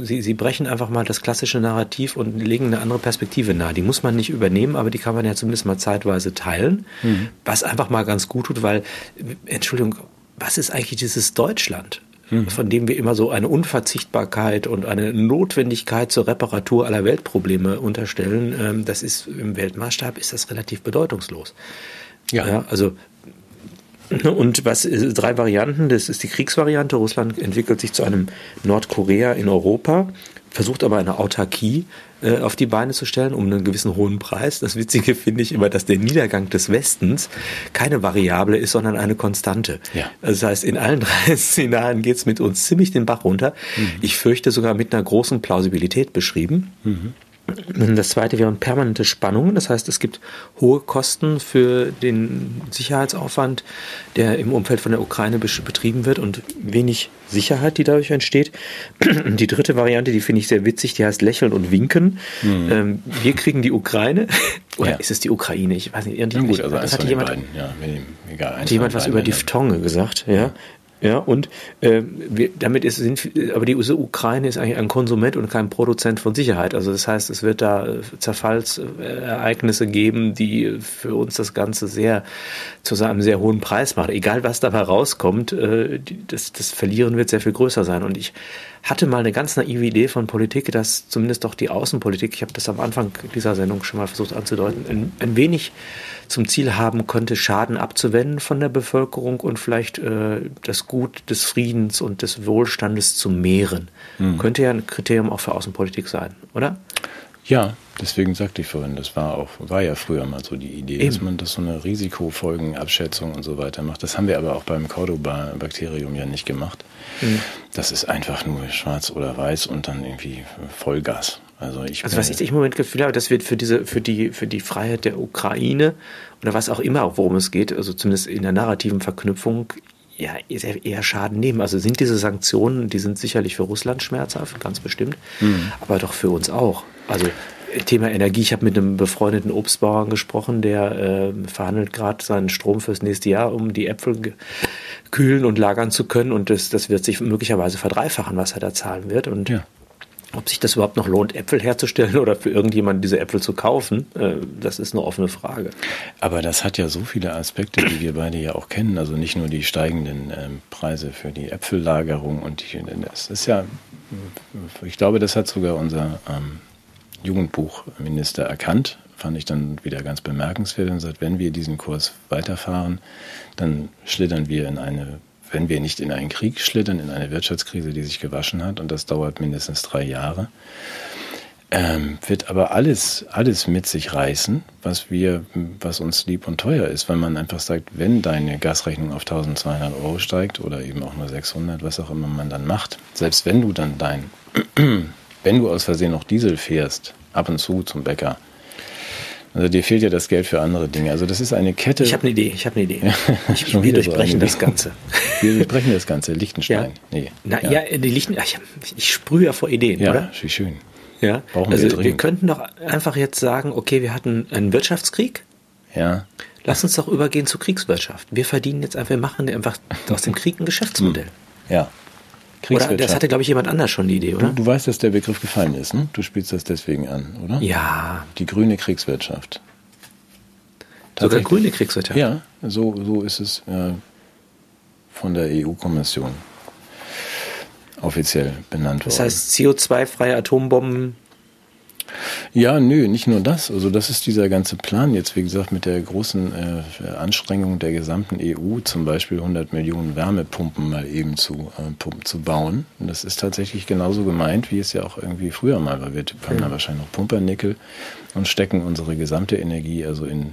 sie brechen einfach mal das klassische Narrativ und legen eine andere Perspektive nahe. Die muss man nicht übernehmen, aber die kann man ja zumindest mal zeitweise teilen, was einfach mal ganz gut tut, weil, Entschuldigung, was ist eigentlich dieses Deutschland, von dem wir immer so eine Unverzichtbarkeit und eine Notwendigkeit zur Reparatur aller Weltprobleme unterstellen? Das ist im Weltmaßstab ist das relativ bedeutungslos. Ja also... Und 3 Varianten, das ist die Kriegsvariante, Russland entwickelt sich zu einem Nordkorea in Europa, versucht aber eine Autarkie auf die Beine zu stellen, um einen gewissen hohen Preis. Das Witzige finde ich immer, dass der Niedergang des Westens keine Variable ist, sondern eine Konstante. Ja. Das heißt, in allen 3 Szenarien geht es mit uns ziemlich den Bach runter. Mhm. Ich fürchte sogar mit einer großen Plausibilität beschrieben. Mhm. Das zweite wären permanente Spannungen, das heißt, es gibt hohe Kosten für den Sicherheitsaufwand, der im Umfeld von der Ukraine betrieben wird und wenig Sicherheit, die dadurch entsteht. Die dritte Variante, die finde ich sehr witzig, die heißt Lächeln und Winken. Wir kriegen die Ukraine, oder ist es die Ukraine? Ich weiß nicht, irgendwie. Also das hatte jemand, was über Diphthonge gesagt, ja. Ja, und aber diese Ukraine ist eigentlich ein Konsument und kein Produzent von Sicherheit. Also das heißt, es wird da Zerfallsereignisse geben, die für uns das Ganze zu einem sehr hohen Preis machen. Egal, was dabei rauskommt, das Verlieren wird sehr viel größer sein. Und ich hatte mal eine ganz naive Idee von Politik, dass zumindest auch die Außenpolitik, ich habe das am Anfang dieser Sendung schon mal versucht anzudeuten, ein wenig zum Ziel haben könnte, Schaden abzuwenden von der Bevölkerung und vielleicht das Gut des Friedens und des Wohlstandes zu mehren. Könnte ja ein Kriterium auch für Außenpolitik sein, oder? Ja, deswegen sagte ich vorhin, das war ja früher mal so die Idee, dass man das so eine Risikofolgenabschätzung und so weiter macht. Das haben wir aber auch beim Cordoba-Bakterium ja nicht gemacht. Das ist einfach nur schwarz oder weiß und dann irgendwie Vollgas. Also was ich im Moment Gefühl habe, das wird für die Freiheit der Ukraine oder was auch immer, worum es geht, also zumindest in der narrativen Verknüpfung, ja, eher Schaden nehmen. Also sind diese Sanktionen, die sind sicherlich für Russland schmerzhaft, ganz bestimmt, aber doch für uns auch. Also Thema Energie, ich habe mit einem befreundeten Obstbauern gesprochen, der verhandelt gerade seinen Strom fürs nächste Jahr, um die Äpfel kühlen und lagern zu können und das wird sich möglicherweise verdreifachen, was er da zahlen wird und ob sich das überhaupt noch lohnt, Äpfel herzustellen oder für irgendjemanden diese Äpfel zu kaufen, das ist eine offene Frage. Aber das hat ja so viele Aspekte, die wir beide ja auch kennen. Also nicht nur die steigenden Preise für die Äpfellagerung. Das ist ja, ich glaube, das hat sogar unser Jugendbuchminister erkannt. Fand ich dann wieder ganz bemerkenswert und sagt, wenn wir diesen Kurs weiterfahren, dann schlittern wir in eine, wenn wir nicht in einen Krieg schlittern, in eine Wirtschaftskrise, die sich gewaschen hat, und das dauert mindestens 3 Jahre. Wird aber alles mit sich reißen, was uns lieb und teuer ist, weil man einfach sagt, wenn deine Gasrechnung auf 1.200 Euro steigt oder eben auch nur 600, was auch immer man dann macht, selbst wenn du dann wenn du aus Versehen noch Diesel fährst, ab und zu zum Bäcker, also dir fehlt ja das Geld für andere Dinge. Also das ist eine Kette. Ich habe eine Idee. Wir durchbrechen das Ganze. Liechtenstein. Ja. Nee. Ich sprühe ja vor Ideen, ja, oder? Ja, schön. Ja. Wir könnten doch einfach jetzt sagen, okay, wir hatten einen Wirtschaftskrieg. Ja. Lass uns doch übergehen zur Kriegswirtschaft. Wir machen einfach aus dem Krieg ein Geschäftsmodell. Ja. Oder das hatte, glaube ich, jemand anders schon die Idee, oder? Du weißt, dass der Begriff gefallen ist, ne? Du spielst das deswegen an, oder? Ja. Die grüne Kriegswirtschaft. Sogar grüne Kriegswirtschaft? Ja, so ist es von der EU-Kommission offiziell benannt worden. Das heißt CO2-freie Atombomben? Ja, nö, nicht nur das. Also das ist dieser ganze Plan jetzt, wie gesagt, mit der großen Anstrengung der gesamten EU, zum Beispiel 100 Millionen Wärmepumpen mal eben zu bauen. Und das ist tatsächlich genauso gemeint, wie es ja auch irgendwie früher mal war. Wir haben da wahrscheinlich noch Pumpernickel und stecken unsere gesamte Energie also in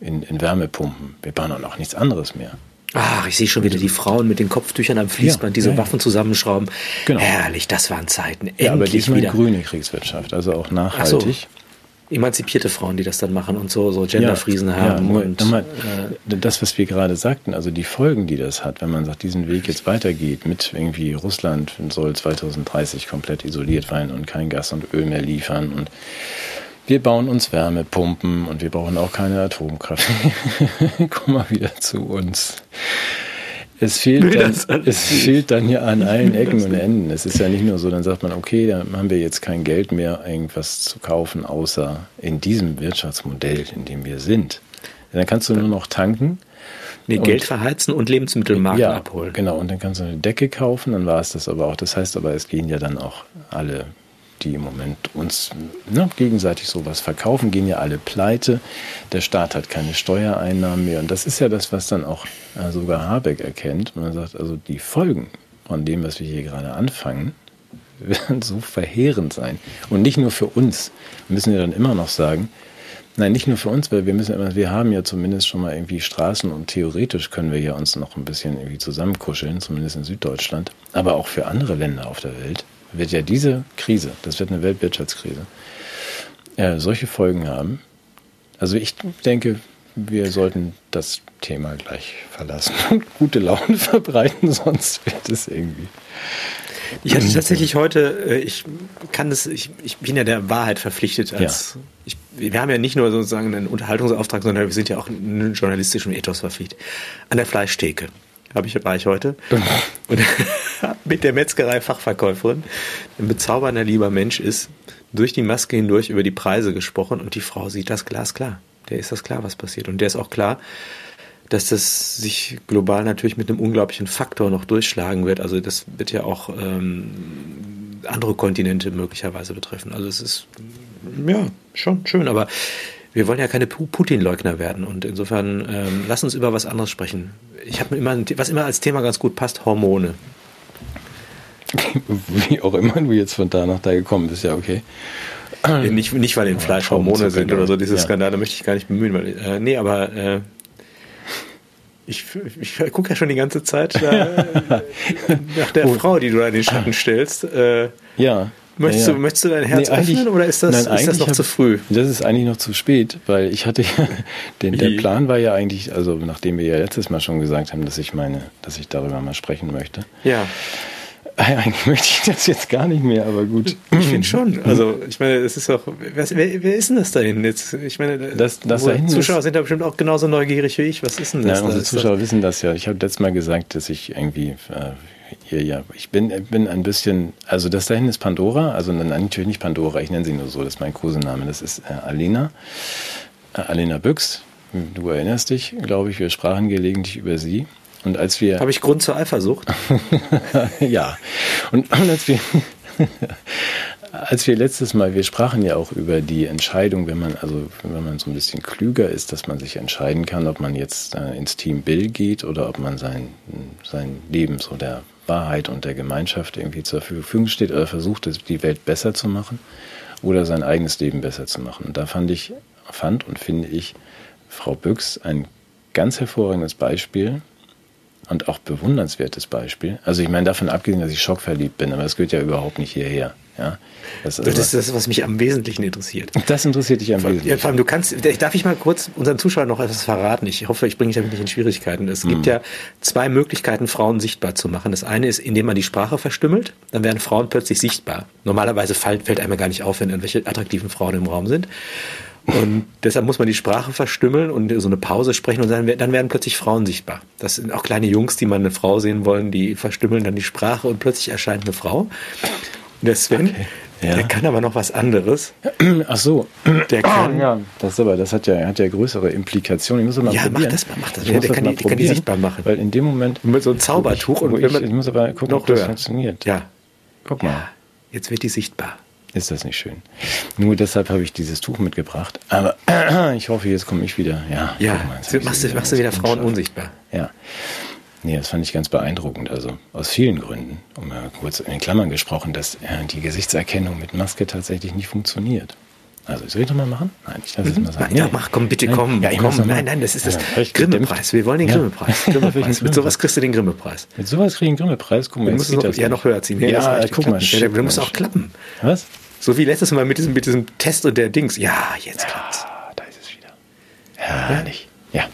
Wärmepumpen. Wir bauen auch noch nichts anderes mehr. Ach, ich sehe schon wieder die Frauen mit den Kopftüchern am Fließband, die so Waffen zusammenschrauben. Genau. Herrlich, das waren Zeiten. Endlich aber diesmal wieder. Grüne Kriegswirtschaft, also auch nachhaltig. Ach so. Emanzipierte Frauen, die das dann machen und so Genderfriesen haben. Ja, und das, was wir gerade sagten, also die Folgen, die das hat, wenn man sagt, diesen Weg jetzt weitergeht mit irgendwie Russland soll 2030 komplett isoliert sein und kein Gas und Öl mehr liefern und wir bauen uns Wärmepumpen und wir brauchen auch keine Atomkraft. Komm mal wieder zu uns. Es fehlt dann ja an allen Ecken und Enden. Es ist ja nicht nur so, dann sagt man, okay, dann haben wir jetzt kein Geld mehr, irgendwas zu kaufen, außer in diesem Wirtschaftsmodell, in dem wir sind. Dann kannst du nur noch tanken. Geld verheizen und Lebensmittelmarken abholen. Genau, und dann kannst du eine Decke kaufen, dann war es das aber auch. Das heißt aber, es gehen ja dann auch alle, die im Moment uns gegenseitig sowas verkaufen, gehen ja alle pleite. Der Staat hat keine Steuereinnahmen mehr. Und das ist ja das, was dann auch sogar Habeck erkennt. Und man sagt, also die Folgen von dem, was wir hier gerade anfangen, werden so verheerend sein. Und nicht nur für uns, müssen wir dann immer noch sagen, nein, nicht nur für uns, weil wir haben ja zumindest schon mal irgendwie Straßen und theoretisch können wir ja uns noch ein bisschen irgendwie zusammenkuscheln, zumindest in Süddeutschland, aber auch für andere Länder auf der Welt. Wird ja diese Krise, das wird eine Weltwirtschaftskrise, solche Folgen haben. Also ich denke, wir sollten das Thema gleich verlassen und gute Laune verbreiten, sonst wird es irgendwie... Ich hatte tatsächlich heute, ich bin ja der Wahrheit verpflichtet. Wir haben ja nicht nur sozusagen einen Unterhaltungsauftrag, sondern wir sind ja auch einen journalistischen Ethos verpflichtet. An der Fleischtheke. War ich heute und mit der Metzgerei-Fachverkäuferin, ein bezaubernder lieber Mensch ist, durch die Maske hindurch über die Preise gesprochen und die Frau sieht das glasklar. Der ist das klar, was passiert. Und der ist auch klar, dass das sich global natürlich mit einem unglaublichen Faktor noch durchschlagen wird. Also das wird ja auch andere Kontinente möglicherweise betreffen. Also es ist ja schon schön, aber wir wollen ja keine Putin-Leugner werden und insofern lass uns über was anderes sprechen. Ich habe immer, was immer als Thema ganz gut passt, Hormone. Wie auch immer du jetzt von da nach da gekommen bist, ja okay. Nicht weil im Fleisch Hormone sind oder so, diese Skandale möchte ich gar nicht bemühen. Weil, ich gucke ja schon die ganze Zeit nach der Frau, die du da in den Schatten stellst. Ja. Möchtest du dein Herz öffnen oder ist das noch zu früh? Das ist eigentlich noch zu spät, weil ich hatte ja, der Plan war ja eigentlich, also nachdem wir ja letztes Mal schon gesagt haben, dass ich darüber mal sprechen möchte. Ja. Eigentlich möchte ich das jetzt gar nicht mehr, aber gut. Ich finde schon. Also ich meine, es ist doch, wer ist denn das da hinten jetzt? Ich meine, das da hinten Zuschauer sind da bestimmt auch genauso neugierig wie ich. Was ist denn das? Ja, unsere Zuschauer wissen das ja. Ich habe letztes Mal gesagt, dass ich irgendwie... Ich bin ein bisschen, also das dahin ist Pandora, also natürlich nicht Pandora, ich nenne sie nur so, das ist mein Kosename, das ist Alena Buyx, du erinnerst dich, glaube ich, wir sprachen gelegentlich über sie. Und als wir... Habe ich Grund zur Eifersucht? Ja, und als wir... Als wir letztes Mal, wir sprachen ja auch über die Entscheidung, wenn man so ein bisschen klüger ist, dass man sich entscheiden kann, ob man jetzt ins Team Bill geht oder ob man sein Leben so der Wahrheit und der Gemeinschaft irgendwie zur Verfügung steht oder versucht, die Welt besser zu machen oder sein eigenes Leben besser zu machen. Und da finde ich Frau Buyx ein ganz hervorragendes Beispiel und auch bewundernswertes Beispiel. Also ich meine, davon abgesehen, dass ich schockverliebt bin, aber das gehört ja überhaupt nicht hierher. Ja, das ist das, was mich am Wesentlichen interessiert. Das interessiert dich am Wesentlichen. Ja, vor allem, darf ich mal kurz unseren Zuschauern noch etwas verraten? Ich hoffe, ich bringe mich damit nicht in Schwierigkeiten. Es gibt ja zwei Möglichkeiten, Frauen sichtbar zu machen. Das eine ist, indem man die Sprache verstümmelt, dann werden Frauen plötzlich sichtbar. Normalerweise fällt einem gar nicht auf, wenn irgendwelche attraktiven Frauen im Raum sind. Und deshalb muss man die Sprache verstümmeln und so eine Pause sprechen und dann werden plötzlich Frauen sichtbar. Das sind auch kleine Jungs, die mal eine Frau sehen wollen, die verstümmeln dann die Sprache und plötzlich erscheint eine Frau. Der Sven, okay. Ja. Der kann aber noch was anderes. Ach so. Der kann. Oh, ja. Das hat ja größere Implikationen. Ich muss mal probieren. Mach das mal. Der kann die sichtbar machen. Weil in dem Moment. Mit so einem Zaubertuch. Ich muss aber gucken, ob das funktioniert. Ja. Guck mal. Ja. Jetzt wird die sichtbar. Ist das nicht schön? Nur deshalb habe ich dieses Tuch mitgebracht. Aber ich hoffe, jetzt komme ich wieder. Ja. Machst du wieder Frauen unsichtbar? Ja. Nee, das fand ich ganz beeindruckend, also aus vielen Gründen, um ja kurz in den Klammern gesprochen, dass die Gesichtserkennung mit Maske tatsächlich nicht funktioniert. Also, soll ich das mal machen? Nein, ich lasse es mal sagen. Ja, komm. Ja, das ist das Grimme-Preis. Wir wollen den Grimme-Preis. Mit sowas kriegst du den Grimme-Preis. Mit sowas kriegst du den Grimme-Preis? Guck mal, jetzt sieht das ja noch höher ziehen. Ja, guck mal. Du musst auch klappen. Was? So wie letztes Mal mit diesem Test und der Dings. Ja, jetzt klappt's. Ah, da ist es wieder. Herrlich. Ja.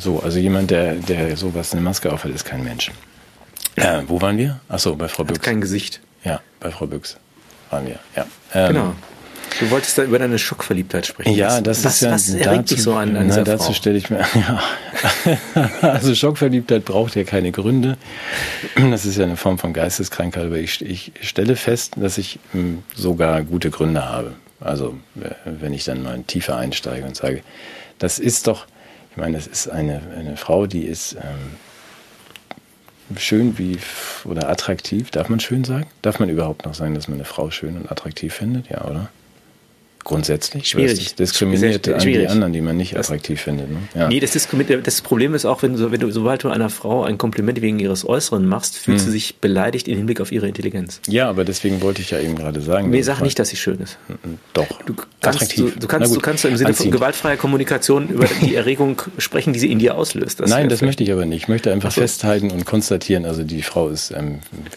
So, also jemand, der sowas eine Maske aufhat, ist kein Mensch. Wo waren wir? Achso, bei Frau Buyx. Hat kein Gesicht. Ja, bei Frau Buyx waren wir. Ja. Genau. Du wolltest da über deine Schockverliebtheit sprechen. Ja, was erregt dich so an dieser Frau? Dazu stelle ich mir... Ja. Also Schockverliebtheit braucht ja keine Gründe. Das ist ja eine Form von Geisteskrankheit. Aber ich stelle fest, dass ich sogar gute Gründe habe. Also wenn ich dann mal tiefer einsteige und sage, das ist doch... Ich meine, das ist eine Frau, die ist schön oder attraktiv. Darf man schön sagen? Darf man überhaupt noch sagen, dass man eine Frau schön und attraktiv findet? Ja, oder? Grundsätzlich? Schwierig. Das diskriminiert die anderen, die man nicht attraktiv findet. Ne? Ja. Nee, das Problem ist auch, wenn du, sobald du einer Frau ein Kompliment wegen ihres Äußeren machst, fühlt sie sich beleidigt im Hinblick auf ihre Intelligenz. Ja, aber deswegen wollte ich ja eben gerade sagen. Nee, sag nicht, dass sie schön ist. Doch. Attraktiv. Du kannst im Sinne von gewaltfreier Kommunikation über die Erregung sprechen, die sie in dir auslöst. Das möchte ich aber nicht. Ich möchte einfach festhalten und konstatieren, also die Frau ist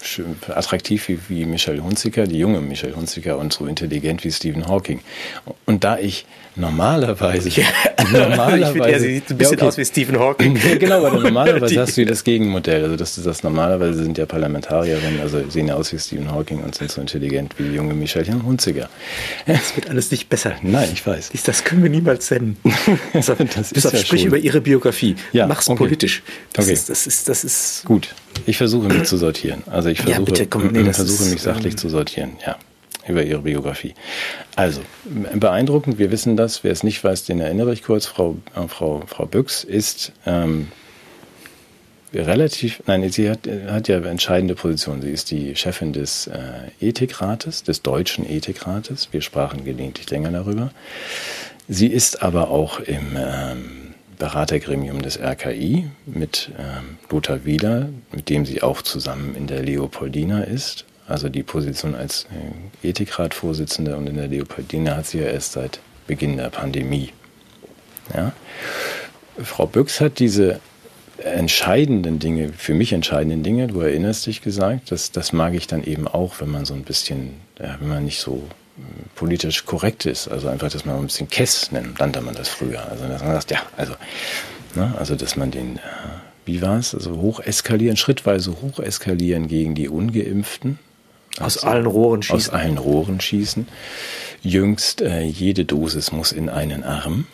schön, attraktiv wie Michelle Hunziker, die junge Michelle Hunziker und so intelligent wie Stephen Hawking. Und da ich normalerweise sie sieht ein bisschen aus wie Stephen Hawking. Genau, aber normalerweise hast du das Gegenmodell. Also normalerweise sind ja Parlamentarierinnen, also sehen ja aus wie Stephen Hawking und sind so intelligent wie die junge Michelle Hunziker. Das wird alles nicht besser. Nein, ich weiß. Das können wir niemals senden. Sprich über ihre Biografie. Ja, mach's politisch. Das ist gut. Ich versuche mich zu sortieren. Also ich versuche, mich sachlich zu sortieren. Ja. Über ihre Biografie. Also, beeindruckend, wir wissen das. Wer es nicht weiß, den erinnere ich kurz. Frau Buyx ist sie hat ja entscheidende Position. Sie ist die Chefin des Ethikrates, des deutschen Ethikrates. Wir sprachen gelegentlich länger darüber. Sie ist aber auch im Beratergremium des RKI mit Lothar Wieler, mit dem sie auch zusammen in der Leopoldina ist. Also die Position als Ethikrat-Vorsitzende und in der Leopoldina hat sie ja erst seit Beginn der Pandemie. Ja? Frau Buyx hat diese für mich entscheidenden Dinge, du erinnerst dich, gesagt, das mag ich dann eben auch, wenn man so ein bisschen, wenn man nicht so politisch korrekt ist, also einfach, dass man ein bisschen Kess nennt, nannte man das früher. Also dass man sagt, dass man den... Wie war es? Also schrittweise hocheskalieren gegen die Ungeimpften. Also aus allen Rohren schießen. Jüngst, jede Dosis muss in einen Arm.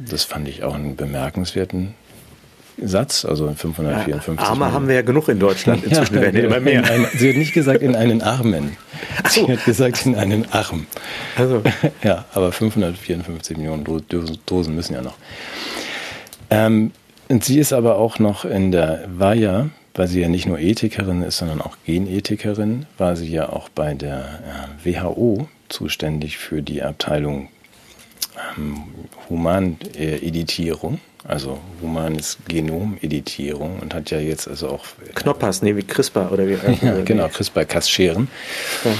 Das fand ich auch einen bemerkenswerten Satz, also 554. Ja, Arme haben wir ja genug in Deutschland inzwischen, werden immer mehr. Sie hat nicht gesagt in einen Armen. Sie hat gesagt in einen Arm. Also. Ja, aber 554 Millionen Dosen müssen ja noch. Und sie ist aber auch noch war ja weil sie ja nicht nur Ethikerin ist, sondern auch Genethikerin, war sie ja auch bei der WHO zuständig für die Abteilung Humaneditierung, also humanes Genomeditierung, und hat ja jetzt also auch... wie CRISPR oder wie... Ja, genau, CRISPR-Cas-Scheren. Ja.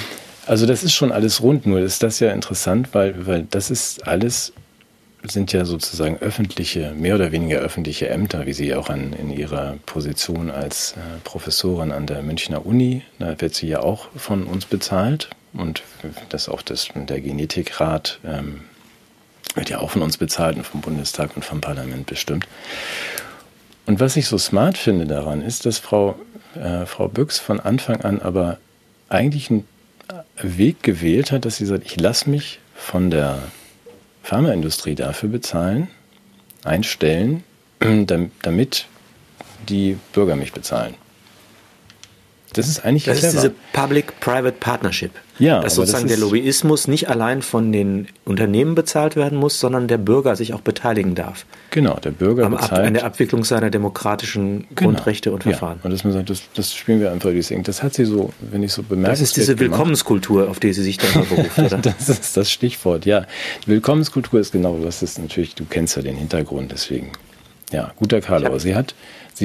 Also das ist schon alles rund, nur ist das ja interessant, weil das ist alles, sind ja sozusagen öffentliche, mehr oder weniger öffentliche Ämter, wie sie auch in ihrer Position als Professorin an der Münchner Uni, da wird sie ja auch von uns bezahlt, und das auch der Genetikrat wird ja auch von uns bezahlt und vom Bundestag und vom Parlament bestimmt. Und was ich so smart finde daran ist, dass Frau Buyx von Anfang an aber eigentlich einen Weg gewählt hat, dass sie sagt, ich lasse mich von der Pharmaindustrie dafür bezahlen, einstellen, damit die Bürger mich bezahlen. Das ist eigentlich clever. Das ist diese Public-Private Partnership. Ja, dass sozusagen der Lobbyismus nicht allein von den Unternehmen bezahlt werden muss, sondern der Bürger sich auch beteiligen darf. Genau, der Bürger bezahlt. An der Abwicklung seiner demokratischen Grundrechte und Verfahren. Ja, und dass man sagt, das spielen wir einfach dieses Ding. Das hat sie so, wenn ich so bemerke. Das ist diese Willkommenskultur, auf die sie sich dann beruft, oder? Das ist das Stichwort, ja. Die Willkommenskultur ist genau, das ist natürlich, du kennst ja den Hintergrund, deswegen. Ja, guter Karlauer. Sie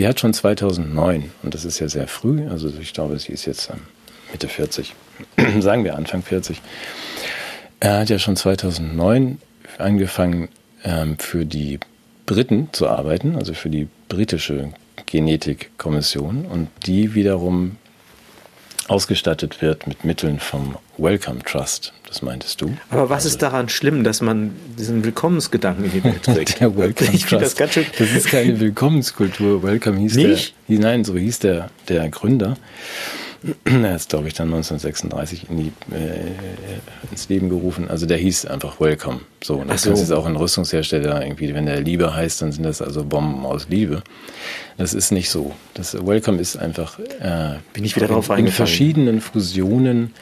hat schon 2009, und das ist ja sehr früh, also ich glaube, sie ist jetzt Mitte 40, sagen wir Anfang 40, er hat ja schon 2009 angefangen, für die Briten zu arbeiten, also für die britische Genetikkommission, und die wiederum ausgestattet wird mit Mitteln vom Wellcome Trust, das meintest du. Aber was ist daran schlimm, dass man diesen Willkommensgedanken in die Welt trägt? Der Wellcome Trust, das ist keine Willkommenskultur. Wellcome hieß nicht? Nein, so hieß der Gründer. Er ist, glaube ich, dann 1936 ins Leben gerufen. Also der hieß einfach Wellcome. So, und das ist auch ein Rüstungshersteller irgendwie. Wenn der Liebe heißt, dann sind das also Bomben aus Liebe. Das ist nicht so. Das Wellcome ist einfach in verschiedenen Fusionen.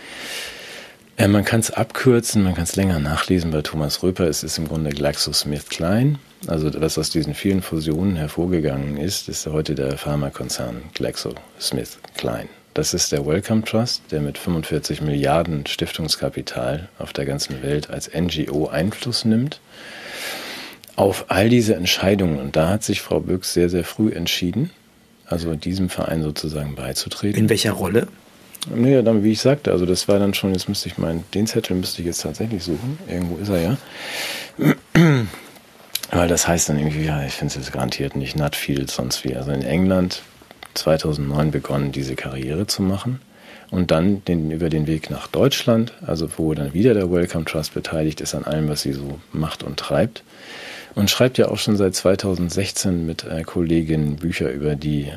Man kann es abkürzen, man kann es länger nachlesen bei Thomas Röper. Es ist im Grunde GlaxoSmithKline. Also was aus diesen vielen Fusionen hervorgegangen ist, ist heute der Pharmakonzern GlaxoSmithKline. Das ist der Wellcome Trust, der mit 45 Milliarden Stiftungskapital auf der ganzen Welt als NGO Einfluss nimmt auf all diese Entscheidungen. Und da hat sich Frau Buyx sehr, sehr früh entschieden, also diesem Verein sozusagen beizutreten. In welcher Rolle? Naja, dann, wie ich sagte, also das war dann schon, jetzt müsste ich den Zettel müsste ich jetzt tatsächlich suchen. Irgendwo ist er ja. Weil das heißt dann irgendwie, ja, ich finde es jetzt garantiert nicht Nutfield, sonst wie. Also in England 2009 begonnen, diese Karriere zu machen und dann über den Weg nach Deutschland, also wo dann wieder der Wellcome Trust beteiligt ist an allem, was sie so macht und treibt, und schreibt ja auch schon seit 2016 mit Kolleginnen Bücher über die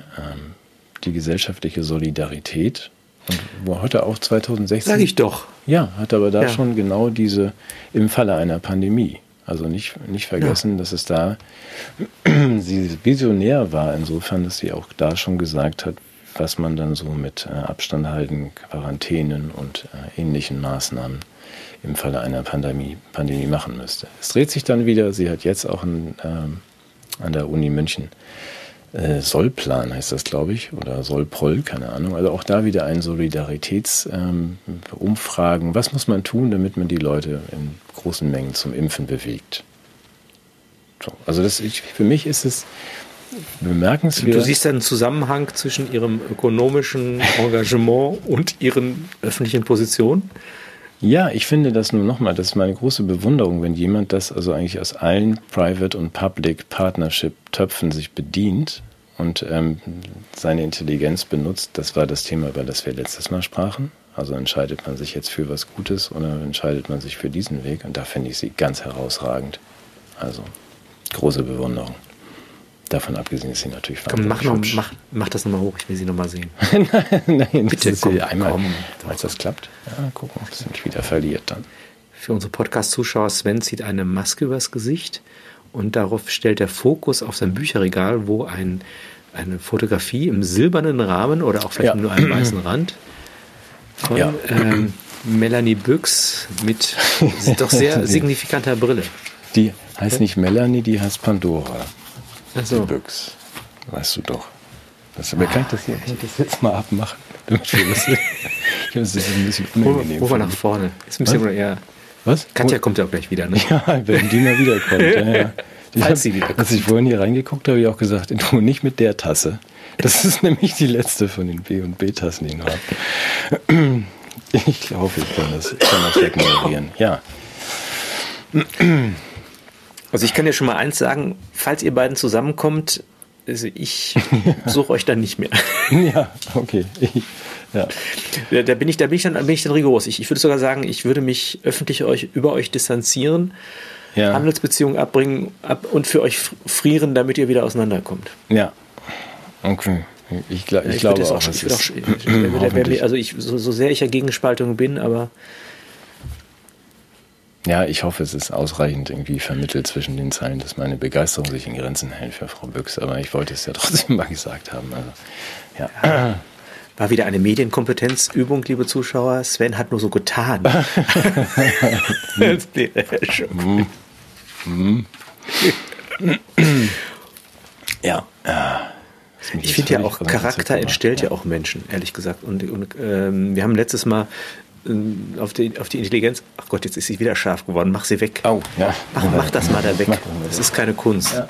gesellschaftliche Solidarität, und wo hat er auch 2016... Sag ich doch. Ja, hat aber da schon genau diese, im Falle einer Pandemie. Also nicht vergessen, dass es da sie visionär war, insofern, dass sie auch da schon gesagt hat, was man dann so mit Abstand halten, Quarantänen und ähnlichen Maßnahmen im Falle einer Pandemie machen müsste. Es dreht sich dann wieder, sie hat jetzt auch an der Uni München Sollplan heißt das, glaube ich, oder Sollproll, keine Ahnung. Also auch da wieder ein Solidaritätsumfragen. Was muss man tun, damit man die Leute in großen Mengen zum Impfen bewegt? So, also für mich ist es bemerkenswert. Du siehst einen Zusammenhang zwischen ihrem ökonomischen Engagement und ihren öffentlichen Positionen? Ja, ich finde das nur nochmal, das ist meine große Bewunderung, wenn jemand das also eigentlich aus allen Private- und Public-Partnership-Töpfen sich bedient und seine Intelligenz benutzt. Das war das Thema, über das wir letztes Mal sprachen. Also entscheidet man sich jetzt für was Gutes oder entscheidet man sich für diesen Weg? Und da finde ich sie ganz herausragend. Also große Bewunderung. Davon abgesehen ist sie natürlich wahnsinnig hübsch. Mach das nochmal hoch, ich will sie nochmal sehen. Nein, bitte, komm, einmal, falls das klappt. Ja, gucken, ob das nicht wieder verliert dann. Für unsere Podcast-Zuschauer, Sven zieht eine Maske übers Gesicht und darauf stellt der Fokus auf sein Bücherregal, wo eine Fotografie im silbernen Rahmen oder auch vielleicht nur einem weißen Rand von Melanie Buyx mit doch sehr signifikanter Brille. Die heißt nicht Melanie, die heißt Pandora. Also Buyx, weißt du doch. Kann ich das jetzt mal abmachen? Das ist ein bisschen unangenehm. Wo war nach vorne? Ist ein bisschen unangenehm. Was? Katja kommt ja auch gleich wieder, ne? Ja, wenn die mal wiederkommt. Ja. Als ich vorhin hier reingeguckt habe, habe ich auch gesagt, du nicht mit der Tasse. Das ist nämlich die letzte von den B&B-Tassen, die ich noch habe. Ich glaube, ich kann das ignorieren. Ja. Also ich kann dir schon mal eins sagen, falls ihr beiden zusammenkommt, also ich suche euch dann nicht mehr. Ja, okay. Da bin ich dann rigoros. Ich würde sogar sagen, ich würde mich öffentlich über euch distanzieren, Handelsbeziehungen abbringen und für euch frieren, damit ihr wieder auseinanderkommt. Ja, okay. Ich glaube auch, das ist... So sehr ich ja gegen Spaltung bin, aber... Ja, ich hoffe, es ist ausreichend irgendwie vermittelt zwischen den Zeilen, dass meine Begeisterung sich in Grenzen hält für Frau Buyx. Aber ich wollte es ja trotzdem mal gesagt haben. Also, ja. War wieder eine Medienkompetenzübung, liebe Zuschauer. Sven hat nur so getan. Ja. Ich finde ja auch, Charakter entstellt ja auch Menschen, ehrlich gesagt. Und wir haben letztes Mal auf die Intelligenz, ach Gott, jetzt ist sie wieder scharf geworden, mach sie weg. Oh, ja. Mach das mal da weg. Das ist keine Kunst. Ja.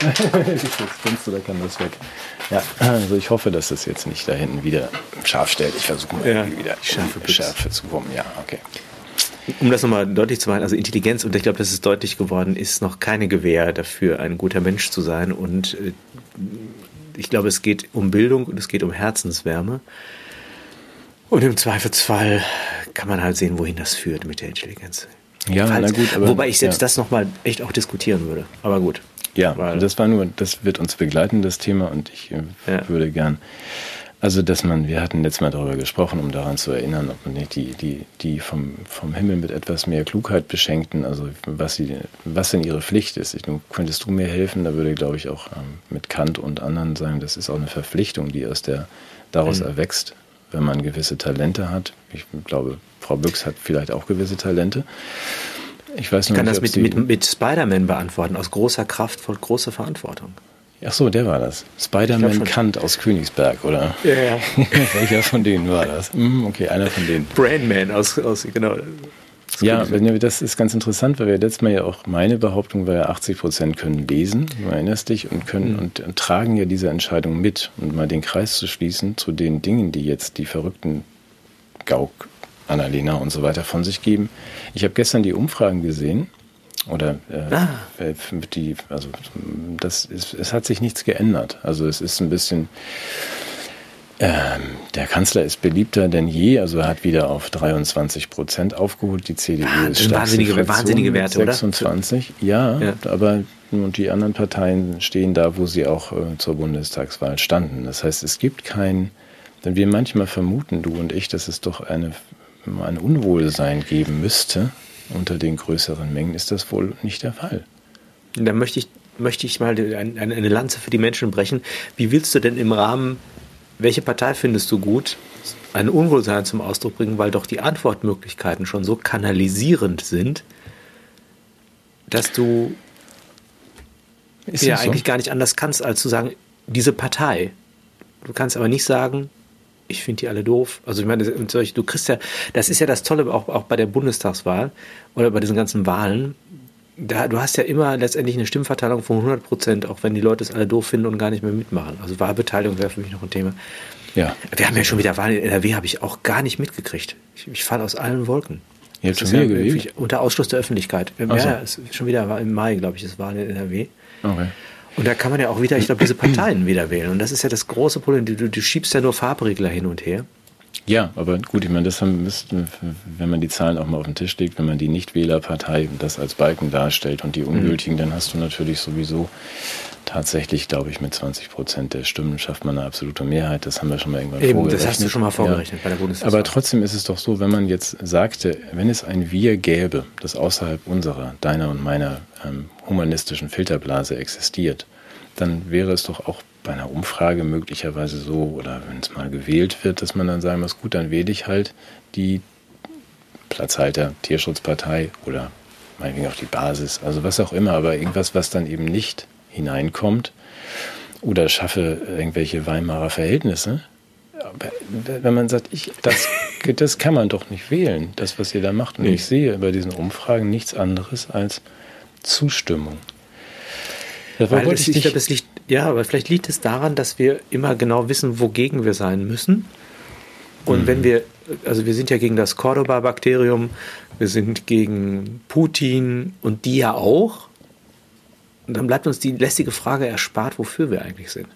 Das ist Kunst, oder kann das weg? Ja, also ich hoffe, dass das jetzt nicht da hinten wieder scharf stellt. Ich versuche mal wieder Schärfe zu kommen. Ja, okay. Um das nochmal deutlich zu machen, also Intelligenz, und ich glaube, das ist deutlich geworden, ist noch keine Gewähr dafür, ein guter Mensch zu sein. Und ich glaube, es geht um Bildung und es geht um Herzenswärme. Und im Zweifelsfall kann man halt sehen, wohin das führt mit der Intelligenz. Ja, na gut. Aber, wobei ich selbst das nochmal echt auch diskutieren würde. Aber gut. Ja, das wird uns begleiten, das Thema. Und ich würde gern, also wir hatten letztes Mal darüber gesprochen, um daran zu erinnern, ob man nicht die vom Himmel mit etwas mehr Klugheit beschenkten, also was denn ihre Pflicht ist. Könntest du mir helfen? Da würde, glaube ich, auch mit Kant und anderen sagen, das ist auch eine Verpflichtung, die daraus erwächst, wenn man gewisse Talente hat. Ich glaube, Frau Buyx hat vielleicht auch gewisse Talente. Ich kann das mit Spider-Man beantworten, aus großer Kraft folgt große Verantwortung. Ach so, der war das. Spider-Man Kant aus Königsberg, oder? Ja. Welcher von denen war das? Okay, einer von denen. Brainman genau. Das ist ganz interessant, weil wir letztes Mal ja auch, meine Behauptung war ja, 80% können lesen, du erinnerst dich, und können und tragen ja diese Entscheidung mit. Und mal den Kreis zu schließen zu den Dingen, die jetzt die verrückten Gauck, Annalena und so weiter von sich geben. Ich habe gestern die Umfragen gesehen, es hat sich nichts geändert. Also es ist ein bisschen... Der Kanzler ist beliebter denn je, also er hat wieder auf 23% aufgeholt. Die CDU ist stark. Wahnsinnige Werte, 26, oder? Ja, aber und die anderen Parteien stehen da, wo sie auch zur Bundestagswahl standen. Das heißt, es gibt keinen, denn wir manchmal vermuten, du und ich, dass es doch ein Unwohlsein geben müsste unter den größeren Mengen, ist das wohl nicht der Fall. Da möchte ich mal eine Lanze für die Menschen brechen. Wie willst du denn im Rahmen... Welche Partei findest du gut? Ein Unwohlsein zum Ausdruck bringen, weil doch die Antwortmöglichkeiten schon so kanalisierend sind, dass du eigentlich gar nicht anders kannst, als zu sagen, diese Partei. Du kannst aber nicht sagen, ich finde die alle doof. Also ich meine, du kriegst ja, das ist ja das Tolle auch bei der Bundestagswahl oder bei diesen ganzen Wahlen. Du hast ja immer letztendlich eine Stimmverteilung von 100%, auch wenn die Leute es alle doof finden und gar nicht mehr mitmachen. Also Wahlbeteiligung wäre für mich noch ein Thema. Ja. Wir haben ja schon wieder Wahlen in NRW, habe ich auch gar nicht mitgekriegt. Ich falle aus allen Wolken. Jetzt schon wieder gewählt? Unter Ausschluss der Öffentlichkeit. Ist schon wieder im Mai, glaube ich, das Wahlen in NRW. Okay. Und da kann man ja auch wieder, ich glaube, diese Parteien wieder wählen. Und das ist ja das große Problem. Du schiebst ja nur Farbregler hin und her. Ja, aber gut, ich meine, das müssten, wenn man die Zahlen auch mal auf den Tisch legt, wenn man die Nichtwählerpartei das als Balken darstellt und die Ungültigen, dann hast du natürlich sowieso tatsächlich, glaube ich, mit 20% der Stimmen schafft man eine absolute Mehrheit. Das haben wir schon mal irgendwann vorgerechnet. Das hast du schon mal vorgerechnet bei der Bundestagswahl. Aber trotzdem ist es doch so, wenn man jetzt sagte, wenn es ein Wir gäbe, das außerhalb unserer, deiner und meiner humanistischen Filterblase existiert, dann wäre es doch auch bei einer Umfrage möglicherweise so, oder wenn es mal gewählt wird, dass man dann sagen muss, gut, dann wähle ich halt die Platzhalter, Tierschutzpartei oder meinetwegen auch die Basis, also was auch immer, aber irgendwas, was dann eben nicht hineinkommt oder schaffe irgendwelche Weimarer Verhältnisse. Aber wenn man sagt, das kann man doch nicht wählen, das, was ihr da macht. Und ich sehe bei diesen Umfragen nichts anderes als Zustimmung. Aber vielleicht liegt es daran, dass wir immer genau wissen, wogegen wir sein müssen. Und wenn wir, also wir sind ja gegen das Cordoba-Bakterium, wir sind gegen Putin und die ja auch. Und dann bleibt uns die lästige Frage erspart, wofür wir eigentlich sind.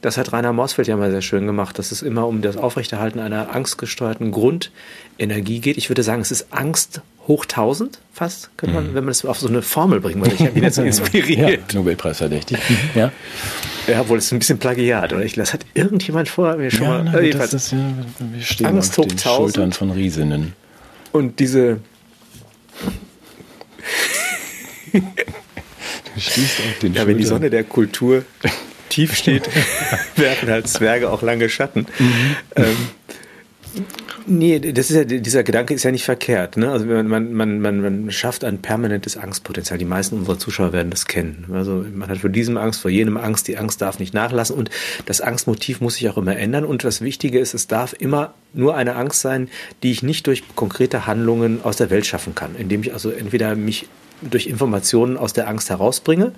Das hat Rainer Morsfeld ja mal sehr schön gemacht, dass es immer um das Aufrechterhalten einer angstgesteuerten Grundenergie geht. Ich würde sagen, es ist Angst hoch 1000 fast, könnte man, wenn man das auf so eine Formel bringen würde. Ich habe ihn jetzt inspiriert. Ja, Nobelpreis verdächtig. Ja. Ja, obwohl es ein bisschen Plagiat, oder? Das hat irgendjemand vorher mir schon mal... wir stehen Angst auf hoch den 1000. Schultern von Riesinnen. Und diese... du stehst auf den Schultern. Ja, wenn die Sonne der Kultur... tief steht, werfen halt Zwerge auch lange Schatten. Nee, das ist ja, dieser Gedanke ist ja nicht verkehrt. Ne? Also man schafft ein permanentes Angstpotenzial. Die meisten unserer Zuschauer werden das kennen. Also man hat vor diesem Angst, vor jenem Angst, die Angst darf nicht nachlassen und das Angstmotiv muss sich auch immer ändern. Und das Wichtige ist, es darf immer nur eine Angst sein, die ich nicht durch konkrete Handlungen aus der Welt schaffen kann, indem ich also entweder mich durch Informationen aus der Angst herausbringe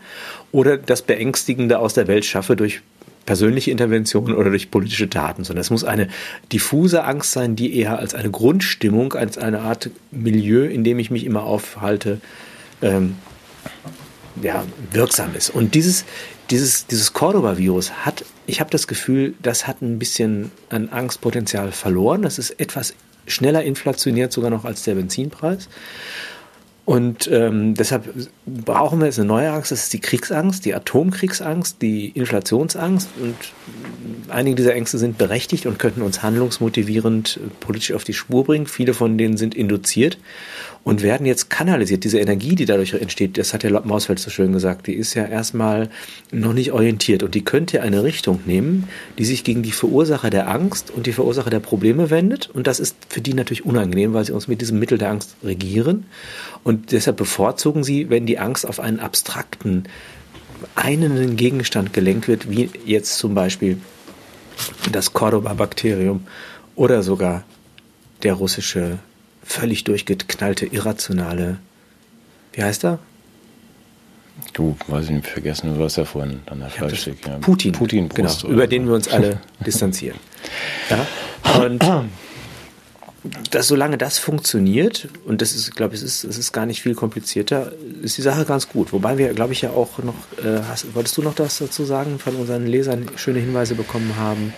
oder das Beängstigende aus der Welt schaffe durch persönliche Interventionen oder durch politische Taten, sondern es muss eine diffuse Angst sein, die eher als eine Grundstimmung, als eine Art Milieu, in dem ich mich immer aufhalte, wirksam ist. Und dieses Cordoba-Virus hat, ich habe das Gefühl, das hat ein bisschen an Angstpotenzial verloren. Das ist etwas schneller inflationiert sogar noch als der Benzinpreis. Und deshalb brauchen wir jetzt eine neue Angst, das ist die Kriegsangst, die Atomkriegsangst, die Inflationsangst und einige dieser Ängste sind berechtigt und könnten uns handlungsmotivierend politisch auf die Spur bringen. Viele von denen sind induziert und werden jetzt kanalisiert. Diese Energie, die dadurch entsteht, das hat ja Mausfeld so schön gesagt, die ist ja erstmal noch nicht orientiert und die könnte eine Richtung nehmen, die sich gegen die Verursacher der Angst und die Verursacher der Probleme wendet und das ist für die natürlich unangenehm, weil sie uns mit diesem Mittel der Angst regieren und deshalb bevorzugen sie, wenn die Angst auf einen abstrakten, einenden Gegenstand gelenkt wird, wie jetzt zum Beispiel das Cordoba-Bakterium oder sogar der russische völlig durchgeknallte, irrationale, wie heißt er? Du, weiß ich nicht, vergessen, du warst ja vorhin an der Fallstück. Ja. Putin, genau, über den wir uns alle distanzieren. Ja? Und dass solange das funktioniert, und das ist, glaube ich, es ist gar nicht viel komplizierter, ist die Sache ganz gut. Wobei wir, glaube ich, ja auch noch, wolltest du noch das dazu sagen, von unseren Lesern schöne Hinweise bekommen haben,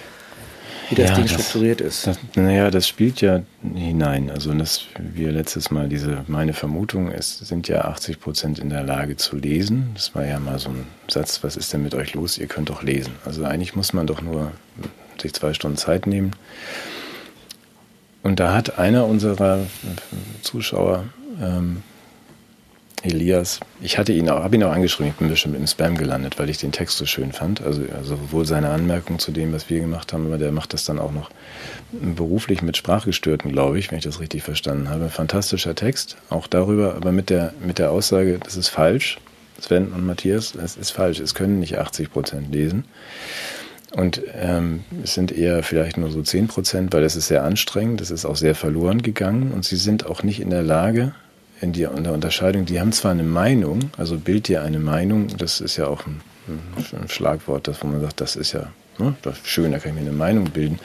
wie das Ding strukturiert ist. Das spielt ja hinein. Also das, wir letztes Mal, meine Vermutung ist, sind ja 80% in der Lage zu lesen. Das war ja mal so ein Satz, was ist denn mit euch los? Ihr könnt doch lesen. Also eigentlich muss man doch nur sich 2 Stunden Zeit nehmen. Und da hat einer unserer Zuschauer, Elias, habe ihn auch angeschrieben, ich bin bestimmt im Spam gelandet, weil ich den Text so schön fand. Also sowohl seine Anmerkung zu dem, was wir gemacht haben, aber der macht das dann auch noch beruflich mit Sprachgestörten, glaube ich, wenn ich das richtig verstanden habe. Fantastischer Text, auch darüber, aber mit der Aussage, das ist falsch, Sven und Matthias, es ist falsch, es können nicht 80% lesen. Und es sind eher vielleicht nur so 10%, weil das ist sehr anstrengend, das ist auch sehr verloren gegangen und sie sind auch nicht in der Lage, in der Unterscheidung, die haben zwar eine Meinung, also bild dir eine Meinung, das ist ja auch ein Schlagwort, das, wo man sagt, das ist ja das ist schön, da kann ich mir eine Meinung bilden.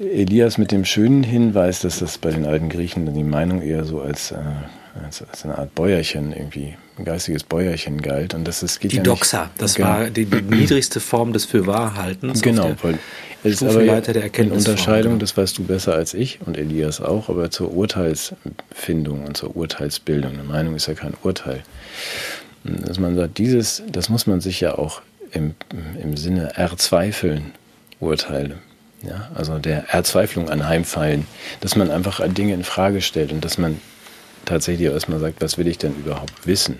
Elias mit dem schönen Hinweis, dass das bei den alten Griechen die Meinung eher so als eine Art Bäuerchen irgendwie, ein geistiges Bäuerchen galt. Und die Doxa, das war die niedrigste Form des Fürwahrhaltens. Genau, es ist aber der Erkenntnis. Unterscheidung, das weißt du besser als ich und Elias auch, aber zur Urteilsfindung und zur Urteilsbildung. Eine Meinung ist ja kein Urteil. Dass man sagt, das muss man sich ja auch im Sinne erzweifeln, Urteile. Ja? Also der Erzweiflung anheimfallen, dass man einfach Dinge in Frage stellt und dass man tatsächlich erstmal sagt, was will ich denn überhaupt wissen?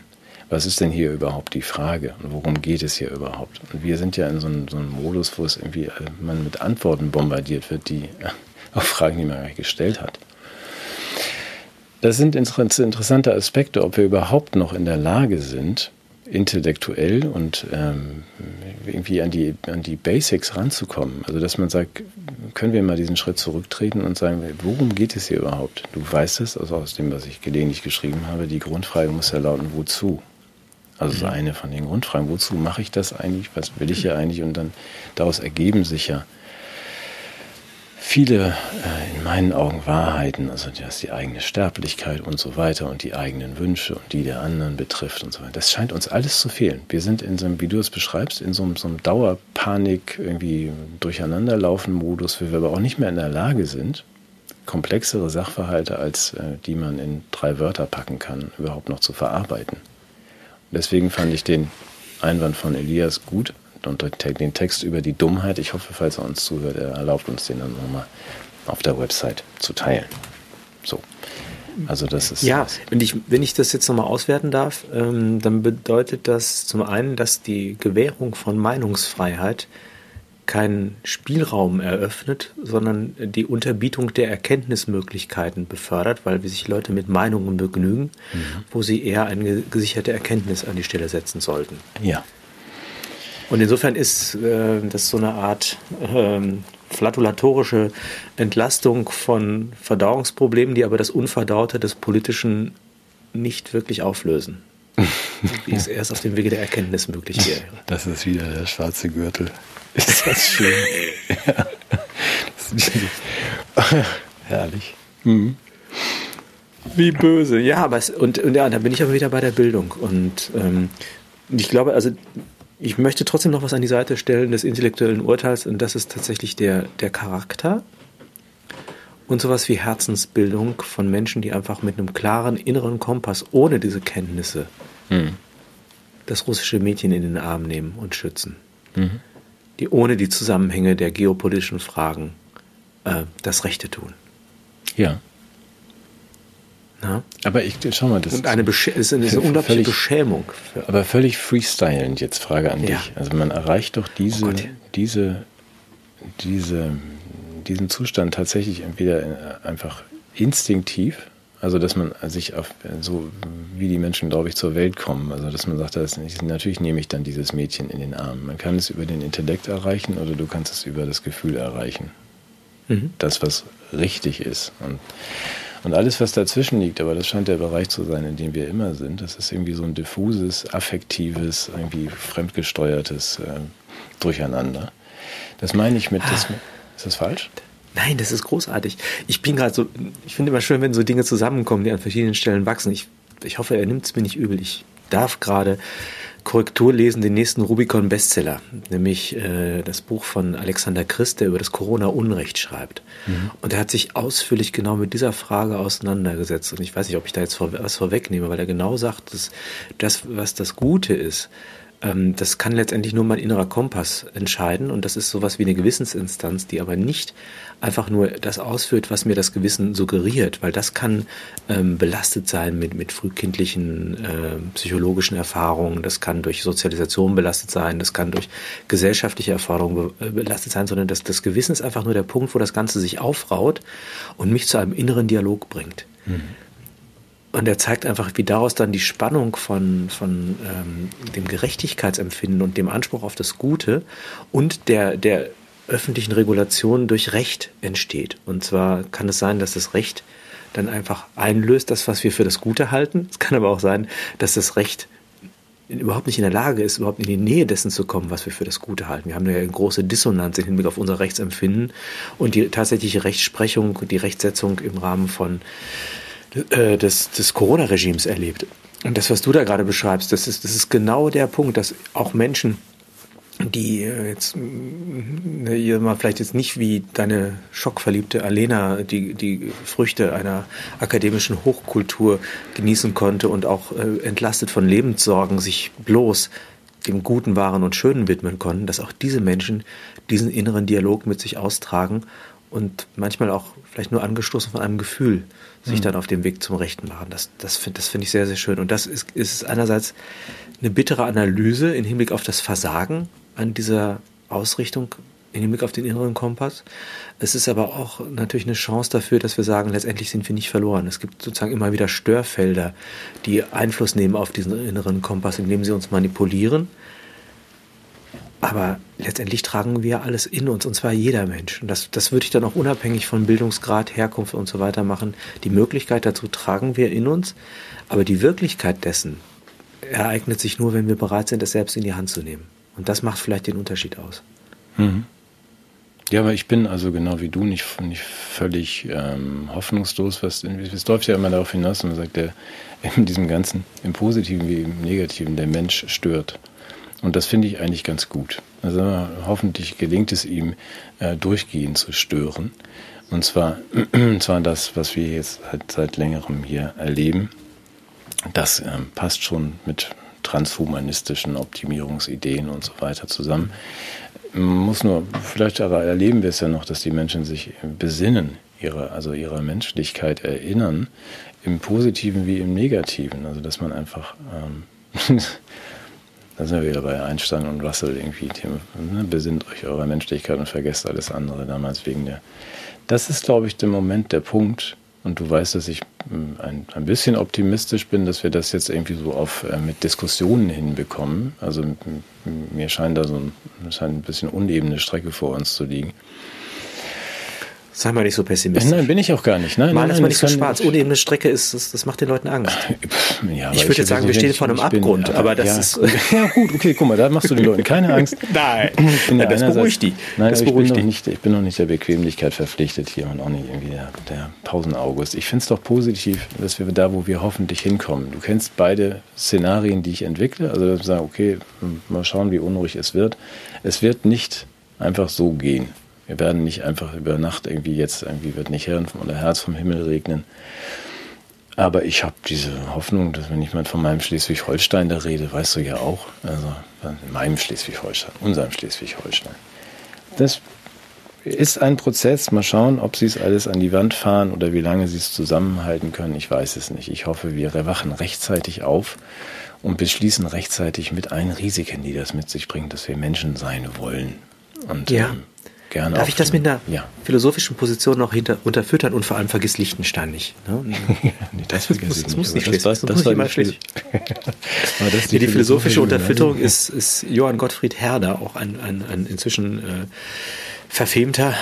Was ist denn hier überhaupt die Frage? Und worum geht es hier überhaupt? Und wir sind ja in so einem Modus, wo es irgendwie man mit Antworten bombardiert wird, die auf Fragen, die man gar nicht gestellt hat. Das sind interessante Aspekte, ob wir überhaupt noch in der Lage sind, intellektuell und irgendwie an die Basics ranzukommen. Also dass man sagt, können wir mal diesen Schritt zurücktreten und sagen, worum geht es hier überhaupt? Du weißt es, also aus dem, was ich gelegentlich geschrieben habe, die Grundfrage muss ja lauten, wozu? Also so eine von den Grundfragen, wozu mache ich das eigentlich, was will ich hier eigentlich? Und dann daraus ergeben sich ja viele, in meinen Augen, Wahrheiten, also dass die eigene Sterblichkeit und so weiter und die eigenen Wünsche und die der anderen betrifft und so weiter. Das scheint uns alles zu fehlen. Wir sind in so einem, wie du es beschreibst, in so einem Dauerpanik, irgendwie durcheinanderlaufen Modus, wo wir aber auch nicht mehr in der Lage sind, komplexere Sachverhalte, als die man in 3 Wörter packen kann, überhaupt noch zu verarbeiten. Deswegen fand ich den Einwand von Elias gut und den Text über die Dummheit. Ich hoffe, falls er uns zuhört, er erlaubt uns den dann nochmal auf der Website zu teilen. So, also das ist... Ja, wenn ich das jetzt nochmal auswerten darf, dann bedeutet das zum einen, dass die Gewährung von Meinungsfreiheit keinen Spielraum eröffnet, sondern die Unterbietung der Erkenntnismöglichkeiten befördert, weil sich Leute mit Meinungen begnügen, wo sie eher eine gesicherte Erkenntnis an die Stelle setzen sollten. Ja. Und insofern ist das so eine Art flatulatorische Entlastung von Verdauungsproblemen, die aber das Unverdaute des Politischen nicht wirklich auflösen. Wie es erst auf dem Wege der Erkenntnis möglich wäre. Das ist wieder der schwarze Gürtel. Ist das schön? Ja. Herrlich. Mhm. Wie böse. Ja, aber da bin ich aber wieder bei der Bildung. Und ich glaube, also ich möchte trotzdem noch was an die Seite stellen des intellektuellen Urteils, und das ist tatsächlich der Charakter und sowas wie Herzensbildung von Menschen, die einfach mit einem klaren inneren Kompass ohne diese Kenntnisse das russische Mädchen in den Arm nehmen und schützen. Mhm. Die ohne die Zusammenhänge der geopolitischen Fragen das Rechte tun. Ja. Na? Aber schau mal, das ist eine unglaubliche Beschämung. Aber völlig freestylend jetzt, Frage an dich. Also man erreicht doch diesen Zustand tatsächlich entweder einfach instinktiv, also dass man sich auf, so wie die Menschen, glaube ich, zur Welt kommen, also dass man sagt, natürlich nehme ich dann dieses Mädchen in den Arm. Man kann es über den Intellekt erreichen oder du kannst es über das Gefühl erreichen. Mhm. Das, was richtig ist. Und alles, was dazwischen liegt, aber das scheint der Bereich zu sein, in dem wir immer sind, das ist irgendwie so ein diffuses, affektives, irgendwie fremdgesteuertes Durcheinander. Das meine ich mit... Ist das falsch? Nein, das ist großartig. Ich finde immer schön, wenn so Dinge zusammenkommen, die an verschiedenen Stellen wachsen. Ich hoffe, er nimmt es mir nicht übel. Ich darf gerade Korrektur lesen, den nächsten Rubicon-Bestseller, nämlich das Buch von Alexander Christ, der über das Corona-Unrecht schreibt. Mhm. Und er hat sich ausführlich genau mit dieser Frage auseinandergesetzt. Und ich weiß nicht, ob ich da jetzt was vorwegnehme, weil er genau sagt, dass das, was das Gute ist, das kann letztendlich nur mein innerer Kompass entscheiden, und das ist sowas wie eine Gewissensinstanz, die aber nicht einfach nur das ausführt, was mir das Gewissen suggeriert, weil das kann belastet sein mit frühkindlichen psychologischen Erfahrungen, das kann durch Sozialisation belastet sein, das kann durch gesellschaftliche Erfahrungen belastet sein, sondern das Gewissen ist einfach nur der Punkt, wo das Ganze sich aufraut und mich zu einem inneren Dialog bringt. Mhm. Und er zeigt einfach, wie daraus dann die Spannung von dem Gerechtigkeitsempfinden und dem Anspruch auf das Gute und der öffentlichen Regulation durch Recht entsteht. Und zwar kann es sein, dass das Recht dann einfach einlöst, das, was wir für das Gute halten. Es kann aber auch sein, dass das Recht überhaupt nicht in der Lage ist, überhaupt in die Nähe dessen zu kommen, was wir für das Gute halten. Wir haben ja eine große Dissonanz im Hinblick auf unser Rechtsempfinden und die tatsächliche Rechtsprechung und die Rechtsetzung im Rahmen von des Corona-Regimes erlebt. Und das, was du da gerade beschreibst, das ist genau der Punkt, dass auch Menschen, die jetzt vielleicht jetzt nicht wie deine schockverliebte Alena die Früchte einer akademischen Hochkultur genießen konnte und auch entlastet von Lebenssorgen sich bloß dem Guten, Wahren und Schönen widmen konnten, dass auch diese Menschen diesen inneren Dialog mit sich austragen und manchmal auch vielleicht nur angestoßen von einem Gefühl sich dann auf dem Weg zum Rechten machen. Das finde ich sehr, sehr schön. Und das ist einerseits eine bittere Analyse im Hinblick auf das Versagen an dieser Ausrichtung in dem Blick auf den inneren Kompass. Es ist aber auch natürlich eine Chance dafür, dass wir sagen, letztendlich sind wir nicht verloren. Es gibt sozusagen immer wieder Störfelder, die Einfluss nehmen auf diesen inneren Kompass, indem sie uns manipulieren. Aber letztendlich tragen wir alles in uns, und zwar jeder Mensch. Und das würde ich dann auch unabhängig von Bildungsgrad, Herkunft und so weiter machen. Die Möglichkeit dazu tragen wir in uns, aber die Wirklichkeit dessen ereignet sich nur, wenn wir bereit sind, es selbst in die Hand zu nehmen. Und das macht vielleicht den Unterschied aus. Mhm. Ja, aber ich bin also genau wie du nicht völlig hoffnungslos. Es läuft ja immer darauf hinaus, und man sagt, in diesem Ganzen, im Positiven wie im Negativen, der Mensch stört. Und das finde ich eigentlich ganz gut. Also hoffentlich gelingt es ihm, durchgehend zu stören. Und zwar das, was wir jetzt halt seit längerem hier erleben. Das passt schon mit transhumanistischen Optimierungsideen und so weiter zusammen. Man muss nur, vielleicht aber erleben wir es ja noch, dass die Menschen sich besinnen, ihrer Menschlichkeit erinnern, im Positiven wie im Negativen. Also dass man einfach... Da sind wir wieder bei Einstein und Russell irgendwie. Besinnt euch eurer Menschlichkeit und vergesst alles andere damals wegen der... Das ist, glaube ich, der Moment, der Punkt. Und du weißt, dass ich ein bisschen optimistisch bin, dass wir das jetzt irgendwie so mit Diskussionen hinbekommen. Also mir scheint da scheint ein bisschen unebene Strecke vor uns zu liegen. Sei mal nicht so pessimistisch. Nein, bin ich auch gar nicht. Nein, mal ist man nicht so schwarz. Unebene Strecke ist, das macht den Leuten Angst. Ja, ich würde jetzt sagen, wir stehen vor einem Abgrund. Aber das ist... Ja gut, okay, guck mal, da machst du den Leuten keine Angst. Nein, das beruhigt die. Nein, das beruhigt die. Ich bin noch nicht der Bequemlichkeit verpflichtet hier und auch nicht irgendwie der Pausenaugust. Ich finde es doch positiv, dass wir da, wo wir hoffentlich hinkommen. Du kennst beide Szenarien, die ich entwickle. Also dass wir sagen, okay, mal schauen, wie unruhig es wird. Es wird nicht einfach so gehen. Wir werden nicht einfach über Nacht irgendwie wird nicht Hirn oder Herz vom Himmel regnen. Aber ich habe diese Hoffnung, dass wenn ich mal von meinem Schleswig-Holstein da rede, weißt du ja auch, also in meinem Schleswig-Holstein, unserem Schleswig-Holstein. Das ist ein Prozess. Mal schauen, ob sie es alles an die Wand fahren oder wie lange sie es zusammenhalten können. Ich weiß es nicht. Ich hoffe, wir wachen rechtzeitig auf und beschließen rechtzeitig mit allen Risiken, die das mit sich bringt, dass wir Menschen sein wollen. Und ja. Darf ich das mit einer philosophischen Position noch unterfüttern und vor allem vergiss Liechtenstein nicht. Ne? Die philosophische Unterfütterung ist Johann Gottfried Herder, auch ein inzwischen verfemter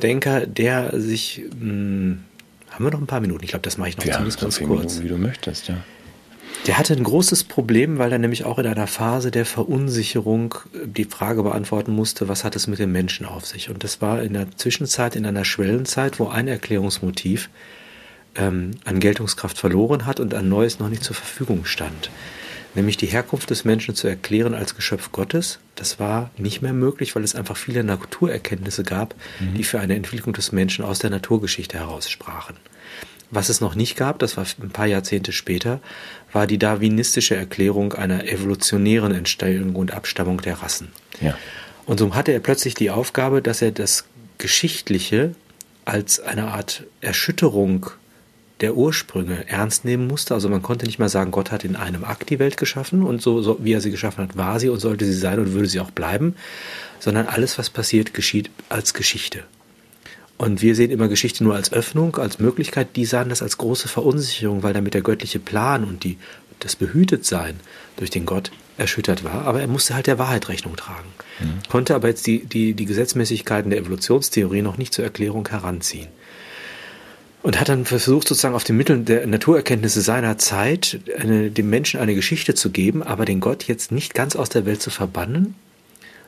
Denker, der sich, haben wir noch ein paar Minuten? Ich glaube, das mache ich noch zumindest ganz kurz. Minuten, wie du möchtest, ja. Der hatte ein großes Problem, weil er nämlich auch in einer Phase der Verunsicherung die Frage beantworten musste, was hat es mit dem Menschen auf sich? Und das war in der Zwischenzeit, in einer Schwellenzeit, wo ein Erklärungsmotiv an Geltungskraft verloren hat und ein neues noch nicht zur Verfügung stand. Nämlich die Herkunft des Menschen zu erklären als Geschöpf Gottes, das war nicht mehr möglich, weil es einfach viele Naturerkenntnisse gab, die für eine Entwicklung des Menschen aus der Naturgeschichte heraus sprachen. Was es noch nicht gab, das war ein paar Jahrzehnte später, war die darwinistische Erklärung einer evolutionären Entstehung und Abstammung der Rassen. Ja. Und so hatte er plötzlich die Aufgabe, dass er das Geschichtliche als eine Art Erschütterung der Ursprünge ernst nehmen musste. Also man konnte nicht mehr sagen, Gott hat in einem Akt die Welt geschaffen und so wie er sie geschaffen hat, war sie und sollte sie sein und würde sie auch bleiben, sondern alles, was passiert, geschieht als Geschichte. Und wir sehen immer Geschichte nur als Öffnung, als Möglichkeit. Die sahen das als große Verunsicherung, weil damit der göttliche Plan und das Behütetsein durch den Gott erschüttert war. Aber er musste halt der Wahrheit Rechnung tragen. Mhm. Konnte aber jetzt die Gesetzmäßigkeiten der Evolutionstheorie noch nicht zur Erklärung heranziehen. Und hat dann versucht, sozusagen auf den Mitteln der Naturerkenntnisse seiner Zeit dem Menschen eine Geschichte zu geben, aber den Gott jetzt nicht ganz aus der Welt zu verbannen,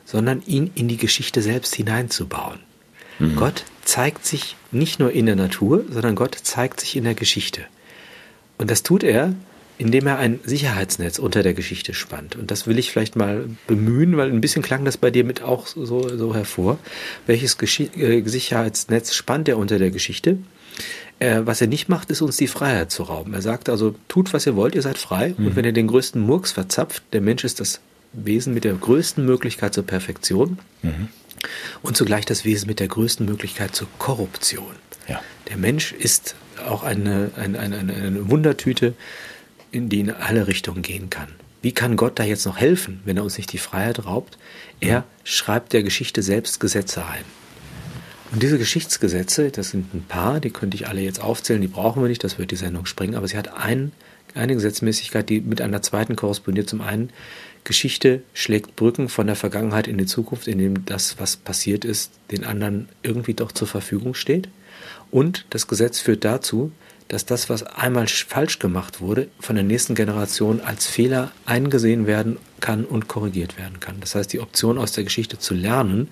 sondern ihn in die Geschichte selbst hineinzubauen. Mhm. Gott zeigt sich nicht nur in der Natur, sondern Gott zeigt sich in der Geschichte. Und das tut er, indem er ein Sicherheitsnetz unter der Geschichte spannt. Und das will ich vielleicht mal bemühen, weil ein bisschen klang das bei dir mit auch so hervor. Welches Sicherheitsnetz spannt er unter der Geschichte? Was er nicht macht, ist uns die Freiheit zu rauben. Er sagt also, tut was ihr wollt, ihr seid frei. Mhm. Und wenn ihr den größten Murks verzapft, der Mensch ist das Wesen mit der größten Möglichkeit zur Perfektion. Mhm. Und zugleich das Wesen mit der größten Möglichkeit zur Korruption. Ja. Der Mensch ist auch eine Wundertüte, in die in alle Richtungen gehen kann. Wie kann Gott da jetzt noch helfen, wenn er uns nicht die Freiheit raubt? Er schreibt der Geschichte selbst Gesetze ein. Und diese Geschichtsgesetze, das sind ein paar, die könnte ich alle jetzt aufzählen, die brauchen wir nicht, das wird die Sendung sprengen, aber sie hat eine Gesetzmäßigkeit, die mit einer zweiten korrespondiert. Zum einen, Geschichte schlägt Brücken von der Vergangenheit in die Zukunft, indem das, was passiert ist, den anderen irgendwie doch zur Verfügung steht. Und das Gesetz führt dazu, dass das, was einmal falsch gemacht wurde, von der nächsten Generation als Fehler eingesehen werden kann und korrigiert werden kann. Das heißt, die Option aus der Geschichte zu lernen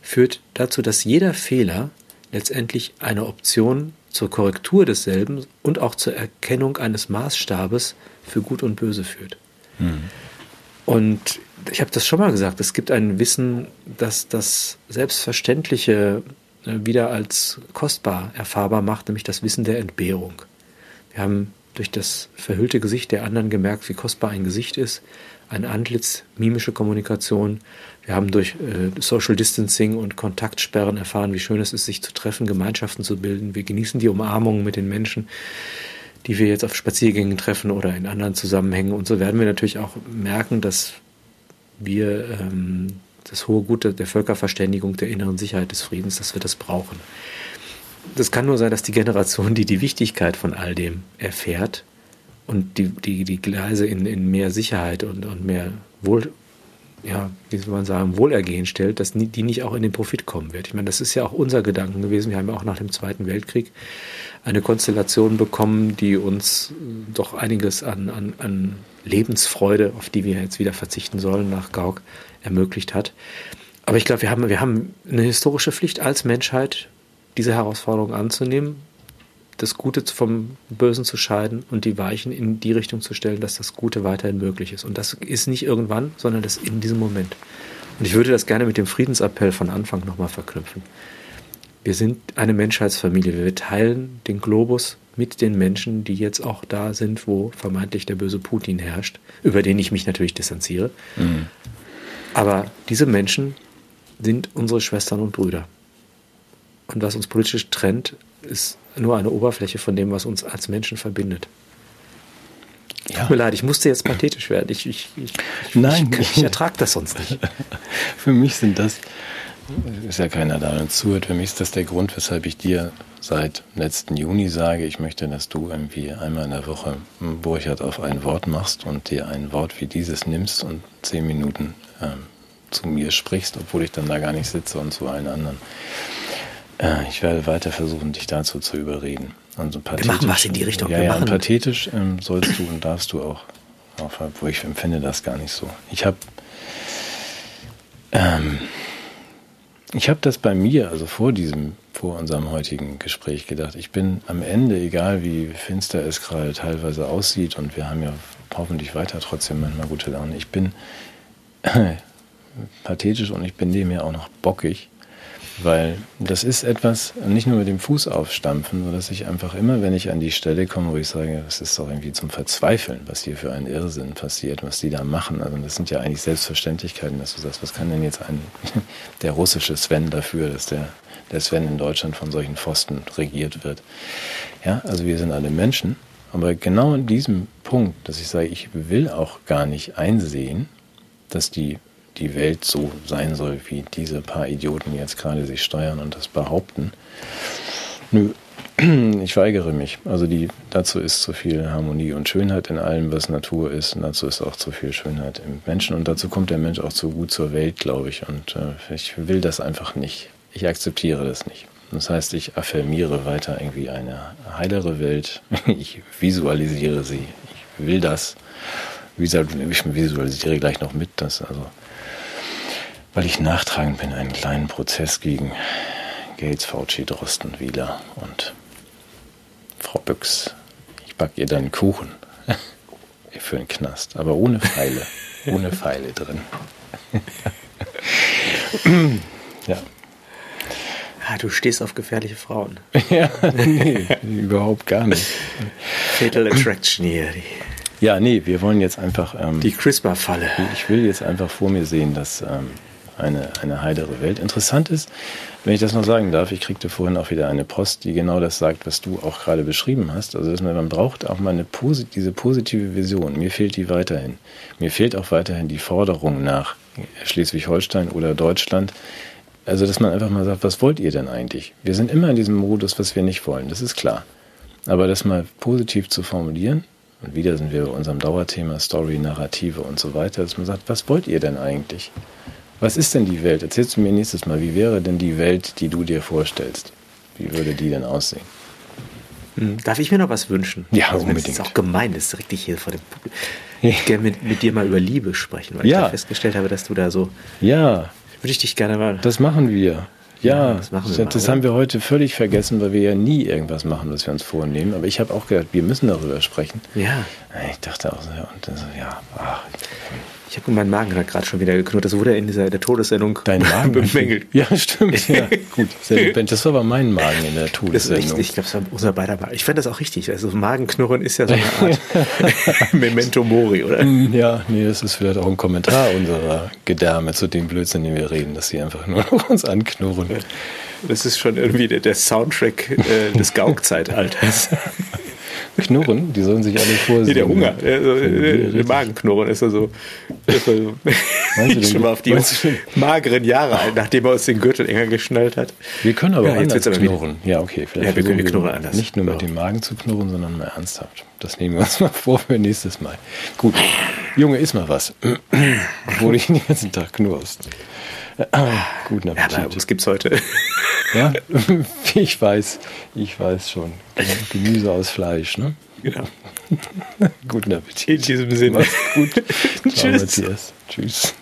führt dazu, dass jeder Fehler letztendlich eine Option zur Korrektur desselben und auch zur Erkennung eines Maßstabes für Gut und Böse führt. Mhm. Und ich habe das schon mal gesagt, es gibt ein Wissen, dass das Selbstverständliche wieder als kostbar erfahrbar macht, nämlich das Wissen der Entbehrung. Wir haben durch das verhüllte Gesicht der anderen gemerkt, wie kostbar ein Gesicht ist, ein Antlitz, mimische Kommunikation. Wir haben durch Social Distancing und Kontaktsperren erfahren, wie schön es ist, sich zu treffen, Gemeinschaften zu bilden. Wir genießen die Umarmungen mit den Menschen, die wir jetzt auf Spaziergängen treffen oder in anderen Zusammenhängen. Und so werden wir natürlich auch merken, dass wir das hohe Gut der Völkerverständigung, der inneren Sicherheit, des Friedens, dass wir das brauchen. Das kann nur sein, dass die Generation, die die Wichtigkeit von all dem erfährt und die Gleise in mehr Sicherheit und mehr Wohlergehen stellt, dass die nicht auch in den Profit kommen wird. Ich meine, das ist ja auch unser Gedanken gewesen. Wir haben ja auch nach dem Zweiten Weltkrieg eine Konstellation bekommen, die uns doch einiges an Lebensfreude, auf die wir jetzt wieder verzichten sollen, nach Gauck ermöglicht hat. Aber ich glaube, wir haben eine historische Pflicht als Menschheit, diese Herausforderung anzunehmen, das Gute vom Bösen zu scheiden und die Weichen in die Richtung zu stellen, dass das Gute weiterhin möglich ist. Und das ist nicht irgendwann, sondern das in diesem Moment. Und ich würde das gerne mit dem Friedensappell von Anfang nochmal verknüpfen. Wir sind eine Menschheitsfamilie. Wir teilen den Globus mit den Menschen, die jetzt auch da sind, wo vermeintlich der böse Putin herrscht, über den ich mich natürlich distanziere. Mhm. Aber diese Menschen sind unsere Schwestern und Brüder. Und was uns politisch trennt, ist nur eine Oberfläche von dem, was uns als Menschen verbindet. Ja. Tut mir leid, ich musste jetzt pathetisch werden. Ich ertrage das sonst nicht. Für mich sind das, ist ja keiner da und zuhört, für mich ist das der Grund, weshalb ich dir seit letzten Juni sage, ich möchte, dass du irgendwie einmal in der Woche Burchard auf ein Wort machst und dir ein Wort wie dieses nimmst und 10 Minuten zu mir sprichst, obwohl ich dann da gar nicht sitze und zu allen anderen. Ich werde weiter versuchen, dich dazu zu überreden. Also wir machen was in die Richtung. Ja, und pathetisch sollst du und darfst du auch, obwohl ich empfinde das gar nicht so. Ich habe das bei mir, also vor unserem heutigen Gespräch gedacht. Ich bin am Ende, egal wie finster es gerade teilweise aussieht, und wir haben ja hoffentlich weiter trotzdem manchmal gute Laune. Ich bin pathetisch und ich bin dem ja auch noch bockig. Weil das ist etwas, nicht nur mit dem Fuß aufstampfen, sondern dass ich einfach immer, wenn ich an die Stelle komme, wo ich sage, das ist doch irgendwie zum Verzweifeln, was hier für ein Irrsinn passiert, was die da machen. Also das sind ja eigentlich Selbstverständlichkeiten, dass du sagst, was kann denn jetzt der russische Sven dafür, dass der Sven in Deutschland von solchen Pfosten regiert wird. Ja, also wir sind alle Menschen. Aber genau in diesem Punkt, dass ich sage, ich will auch gar nicht einsehen, dass die Welt so sein soll, wie diese paar Idioten jetzt gerade sich steuern und das behaupten. Nö, ich weigere mich. Also dazu ist zu viel Harmonie und Schönheit in allem, was Natur ist. Und dazu ist auch zu viel Schönheit im Menschen. Und dazu kommt der Mensch auch zu gut zur Welt, glaube ich. Und ich will das einfach nicht. Ich akzeptiere das nicht. Das heißt, ich affirmiere weiter irgendwie eine heilere Welt. Ich visualisiere sie. Ich will das. Wie gesagt, ich visualisiere gleich noch mit, dass also... Weil ich nachtragend bin, einen kleinen Prozess gegen Gates, Fauci, Drosten, Wieler und Frau Büchs. Ich backe ihr dann Kuchen für den Knast, aber ohne Pfeile, ohne Pfeile drin. Ja. Ah, du stehst auf gefährliche Frauen. Ja, nee, überhaupt gar nicht. Fatal Attraction hier. Wir wollen jetzt einfach... die CRISPR-Falle. Ich will jetzt einfach vor mir sehen, dass... eine heitere Welt. Interessant ist, wenn ich das noch sagen darf, ich kriegte vorhin auch wieder eine Post, die genau das sagt, was du auch gerade beschrieben hast. Also dass man braucht auch mal diese positive Vision. Mir fehlt die weiterhin. Mir fehlt auch weiterhin die Forderung nach Schleswig-Holstein oder Deutschland. Also dass man einfach mal sagt, was wollt ihr denn eigentlich? Wir sind immer in diesem Modus, was wir nicht wollen, das ist klar. Aber das mal positiv zu formulieren, und wieder sind wir bei unserem Dauerthema Story, Narrative und so weiter, dass man sagt, was wollt ihr denn eigentlich? Was ist denn die Welt? Erzählst du mir nächstes Mal, wie wäre denn die Welt, die du dir vorstellst? Wie würde die denn aussehen? Darf ich mir noch was wünschen? Ja, also, unbedingt. Das ist auch gemein, das ist richtig hier vor dem Publikum. Ich gerne mit dir mal über Liebe sprechen, weil ich da festgestellt habe, dass du da so... Ja. Würde ich dich gerne mal... Das machen wir. Ja, das haben wir heute völlig vergessen, weil wir ja nie irgendwas machen, was wir uns vornehmen. Aber ich habe auch gedacht, wir müssen darüber sprechen. Ja. Ich dachte auch so, Ich habe meinen Magen gerade schon wieder geknurrt. Das wurde ja in der Todessendung bemängelt. Ja, stimmt. Ja, gut. Das war aber mein Magen in der Todessendung. Ich glaube, es war unser beider Magen. Ich fand das auch richtig. Also Magenknurren ist ja so eine Art Memento Mori, oder? Ja, nee, das ist vielleicht auch ein Kommentar unserer Gedärme zu dem Blödsinn, den wir reden, dass sie einfach nur noch uns anknurren. Das ist schon irgendwie der Soundtrack des Gauk-Zeitalters. Knurren, die sollen sich alle vorsehen. Nee, der Hunger, der Magenknurren ist also schon mal auf die mageren Jahre alt, nachdem er uns den Gürtel enger geschnallt hat. Wir können aber anders knurren. Ja, okay, vielleicht wir können knurren anders. Nicht nur mit dem Magen zu knurren, sondern mal ernsthaft. Das nehmen wir uns mal vor für nächstes Mal. Gut, Junge, iss mal was. Obwohl ich den ganzen Tag knurrst. Guten Appetit. Ja, was gibt's heute? Ja, ich weiß schon. Gemüse aus Fleisch, ne? Genau. Guten Appetit. In diesem Sinne. Mach's gut. Ciao, Tschüss. Matthias. Tschüss.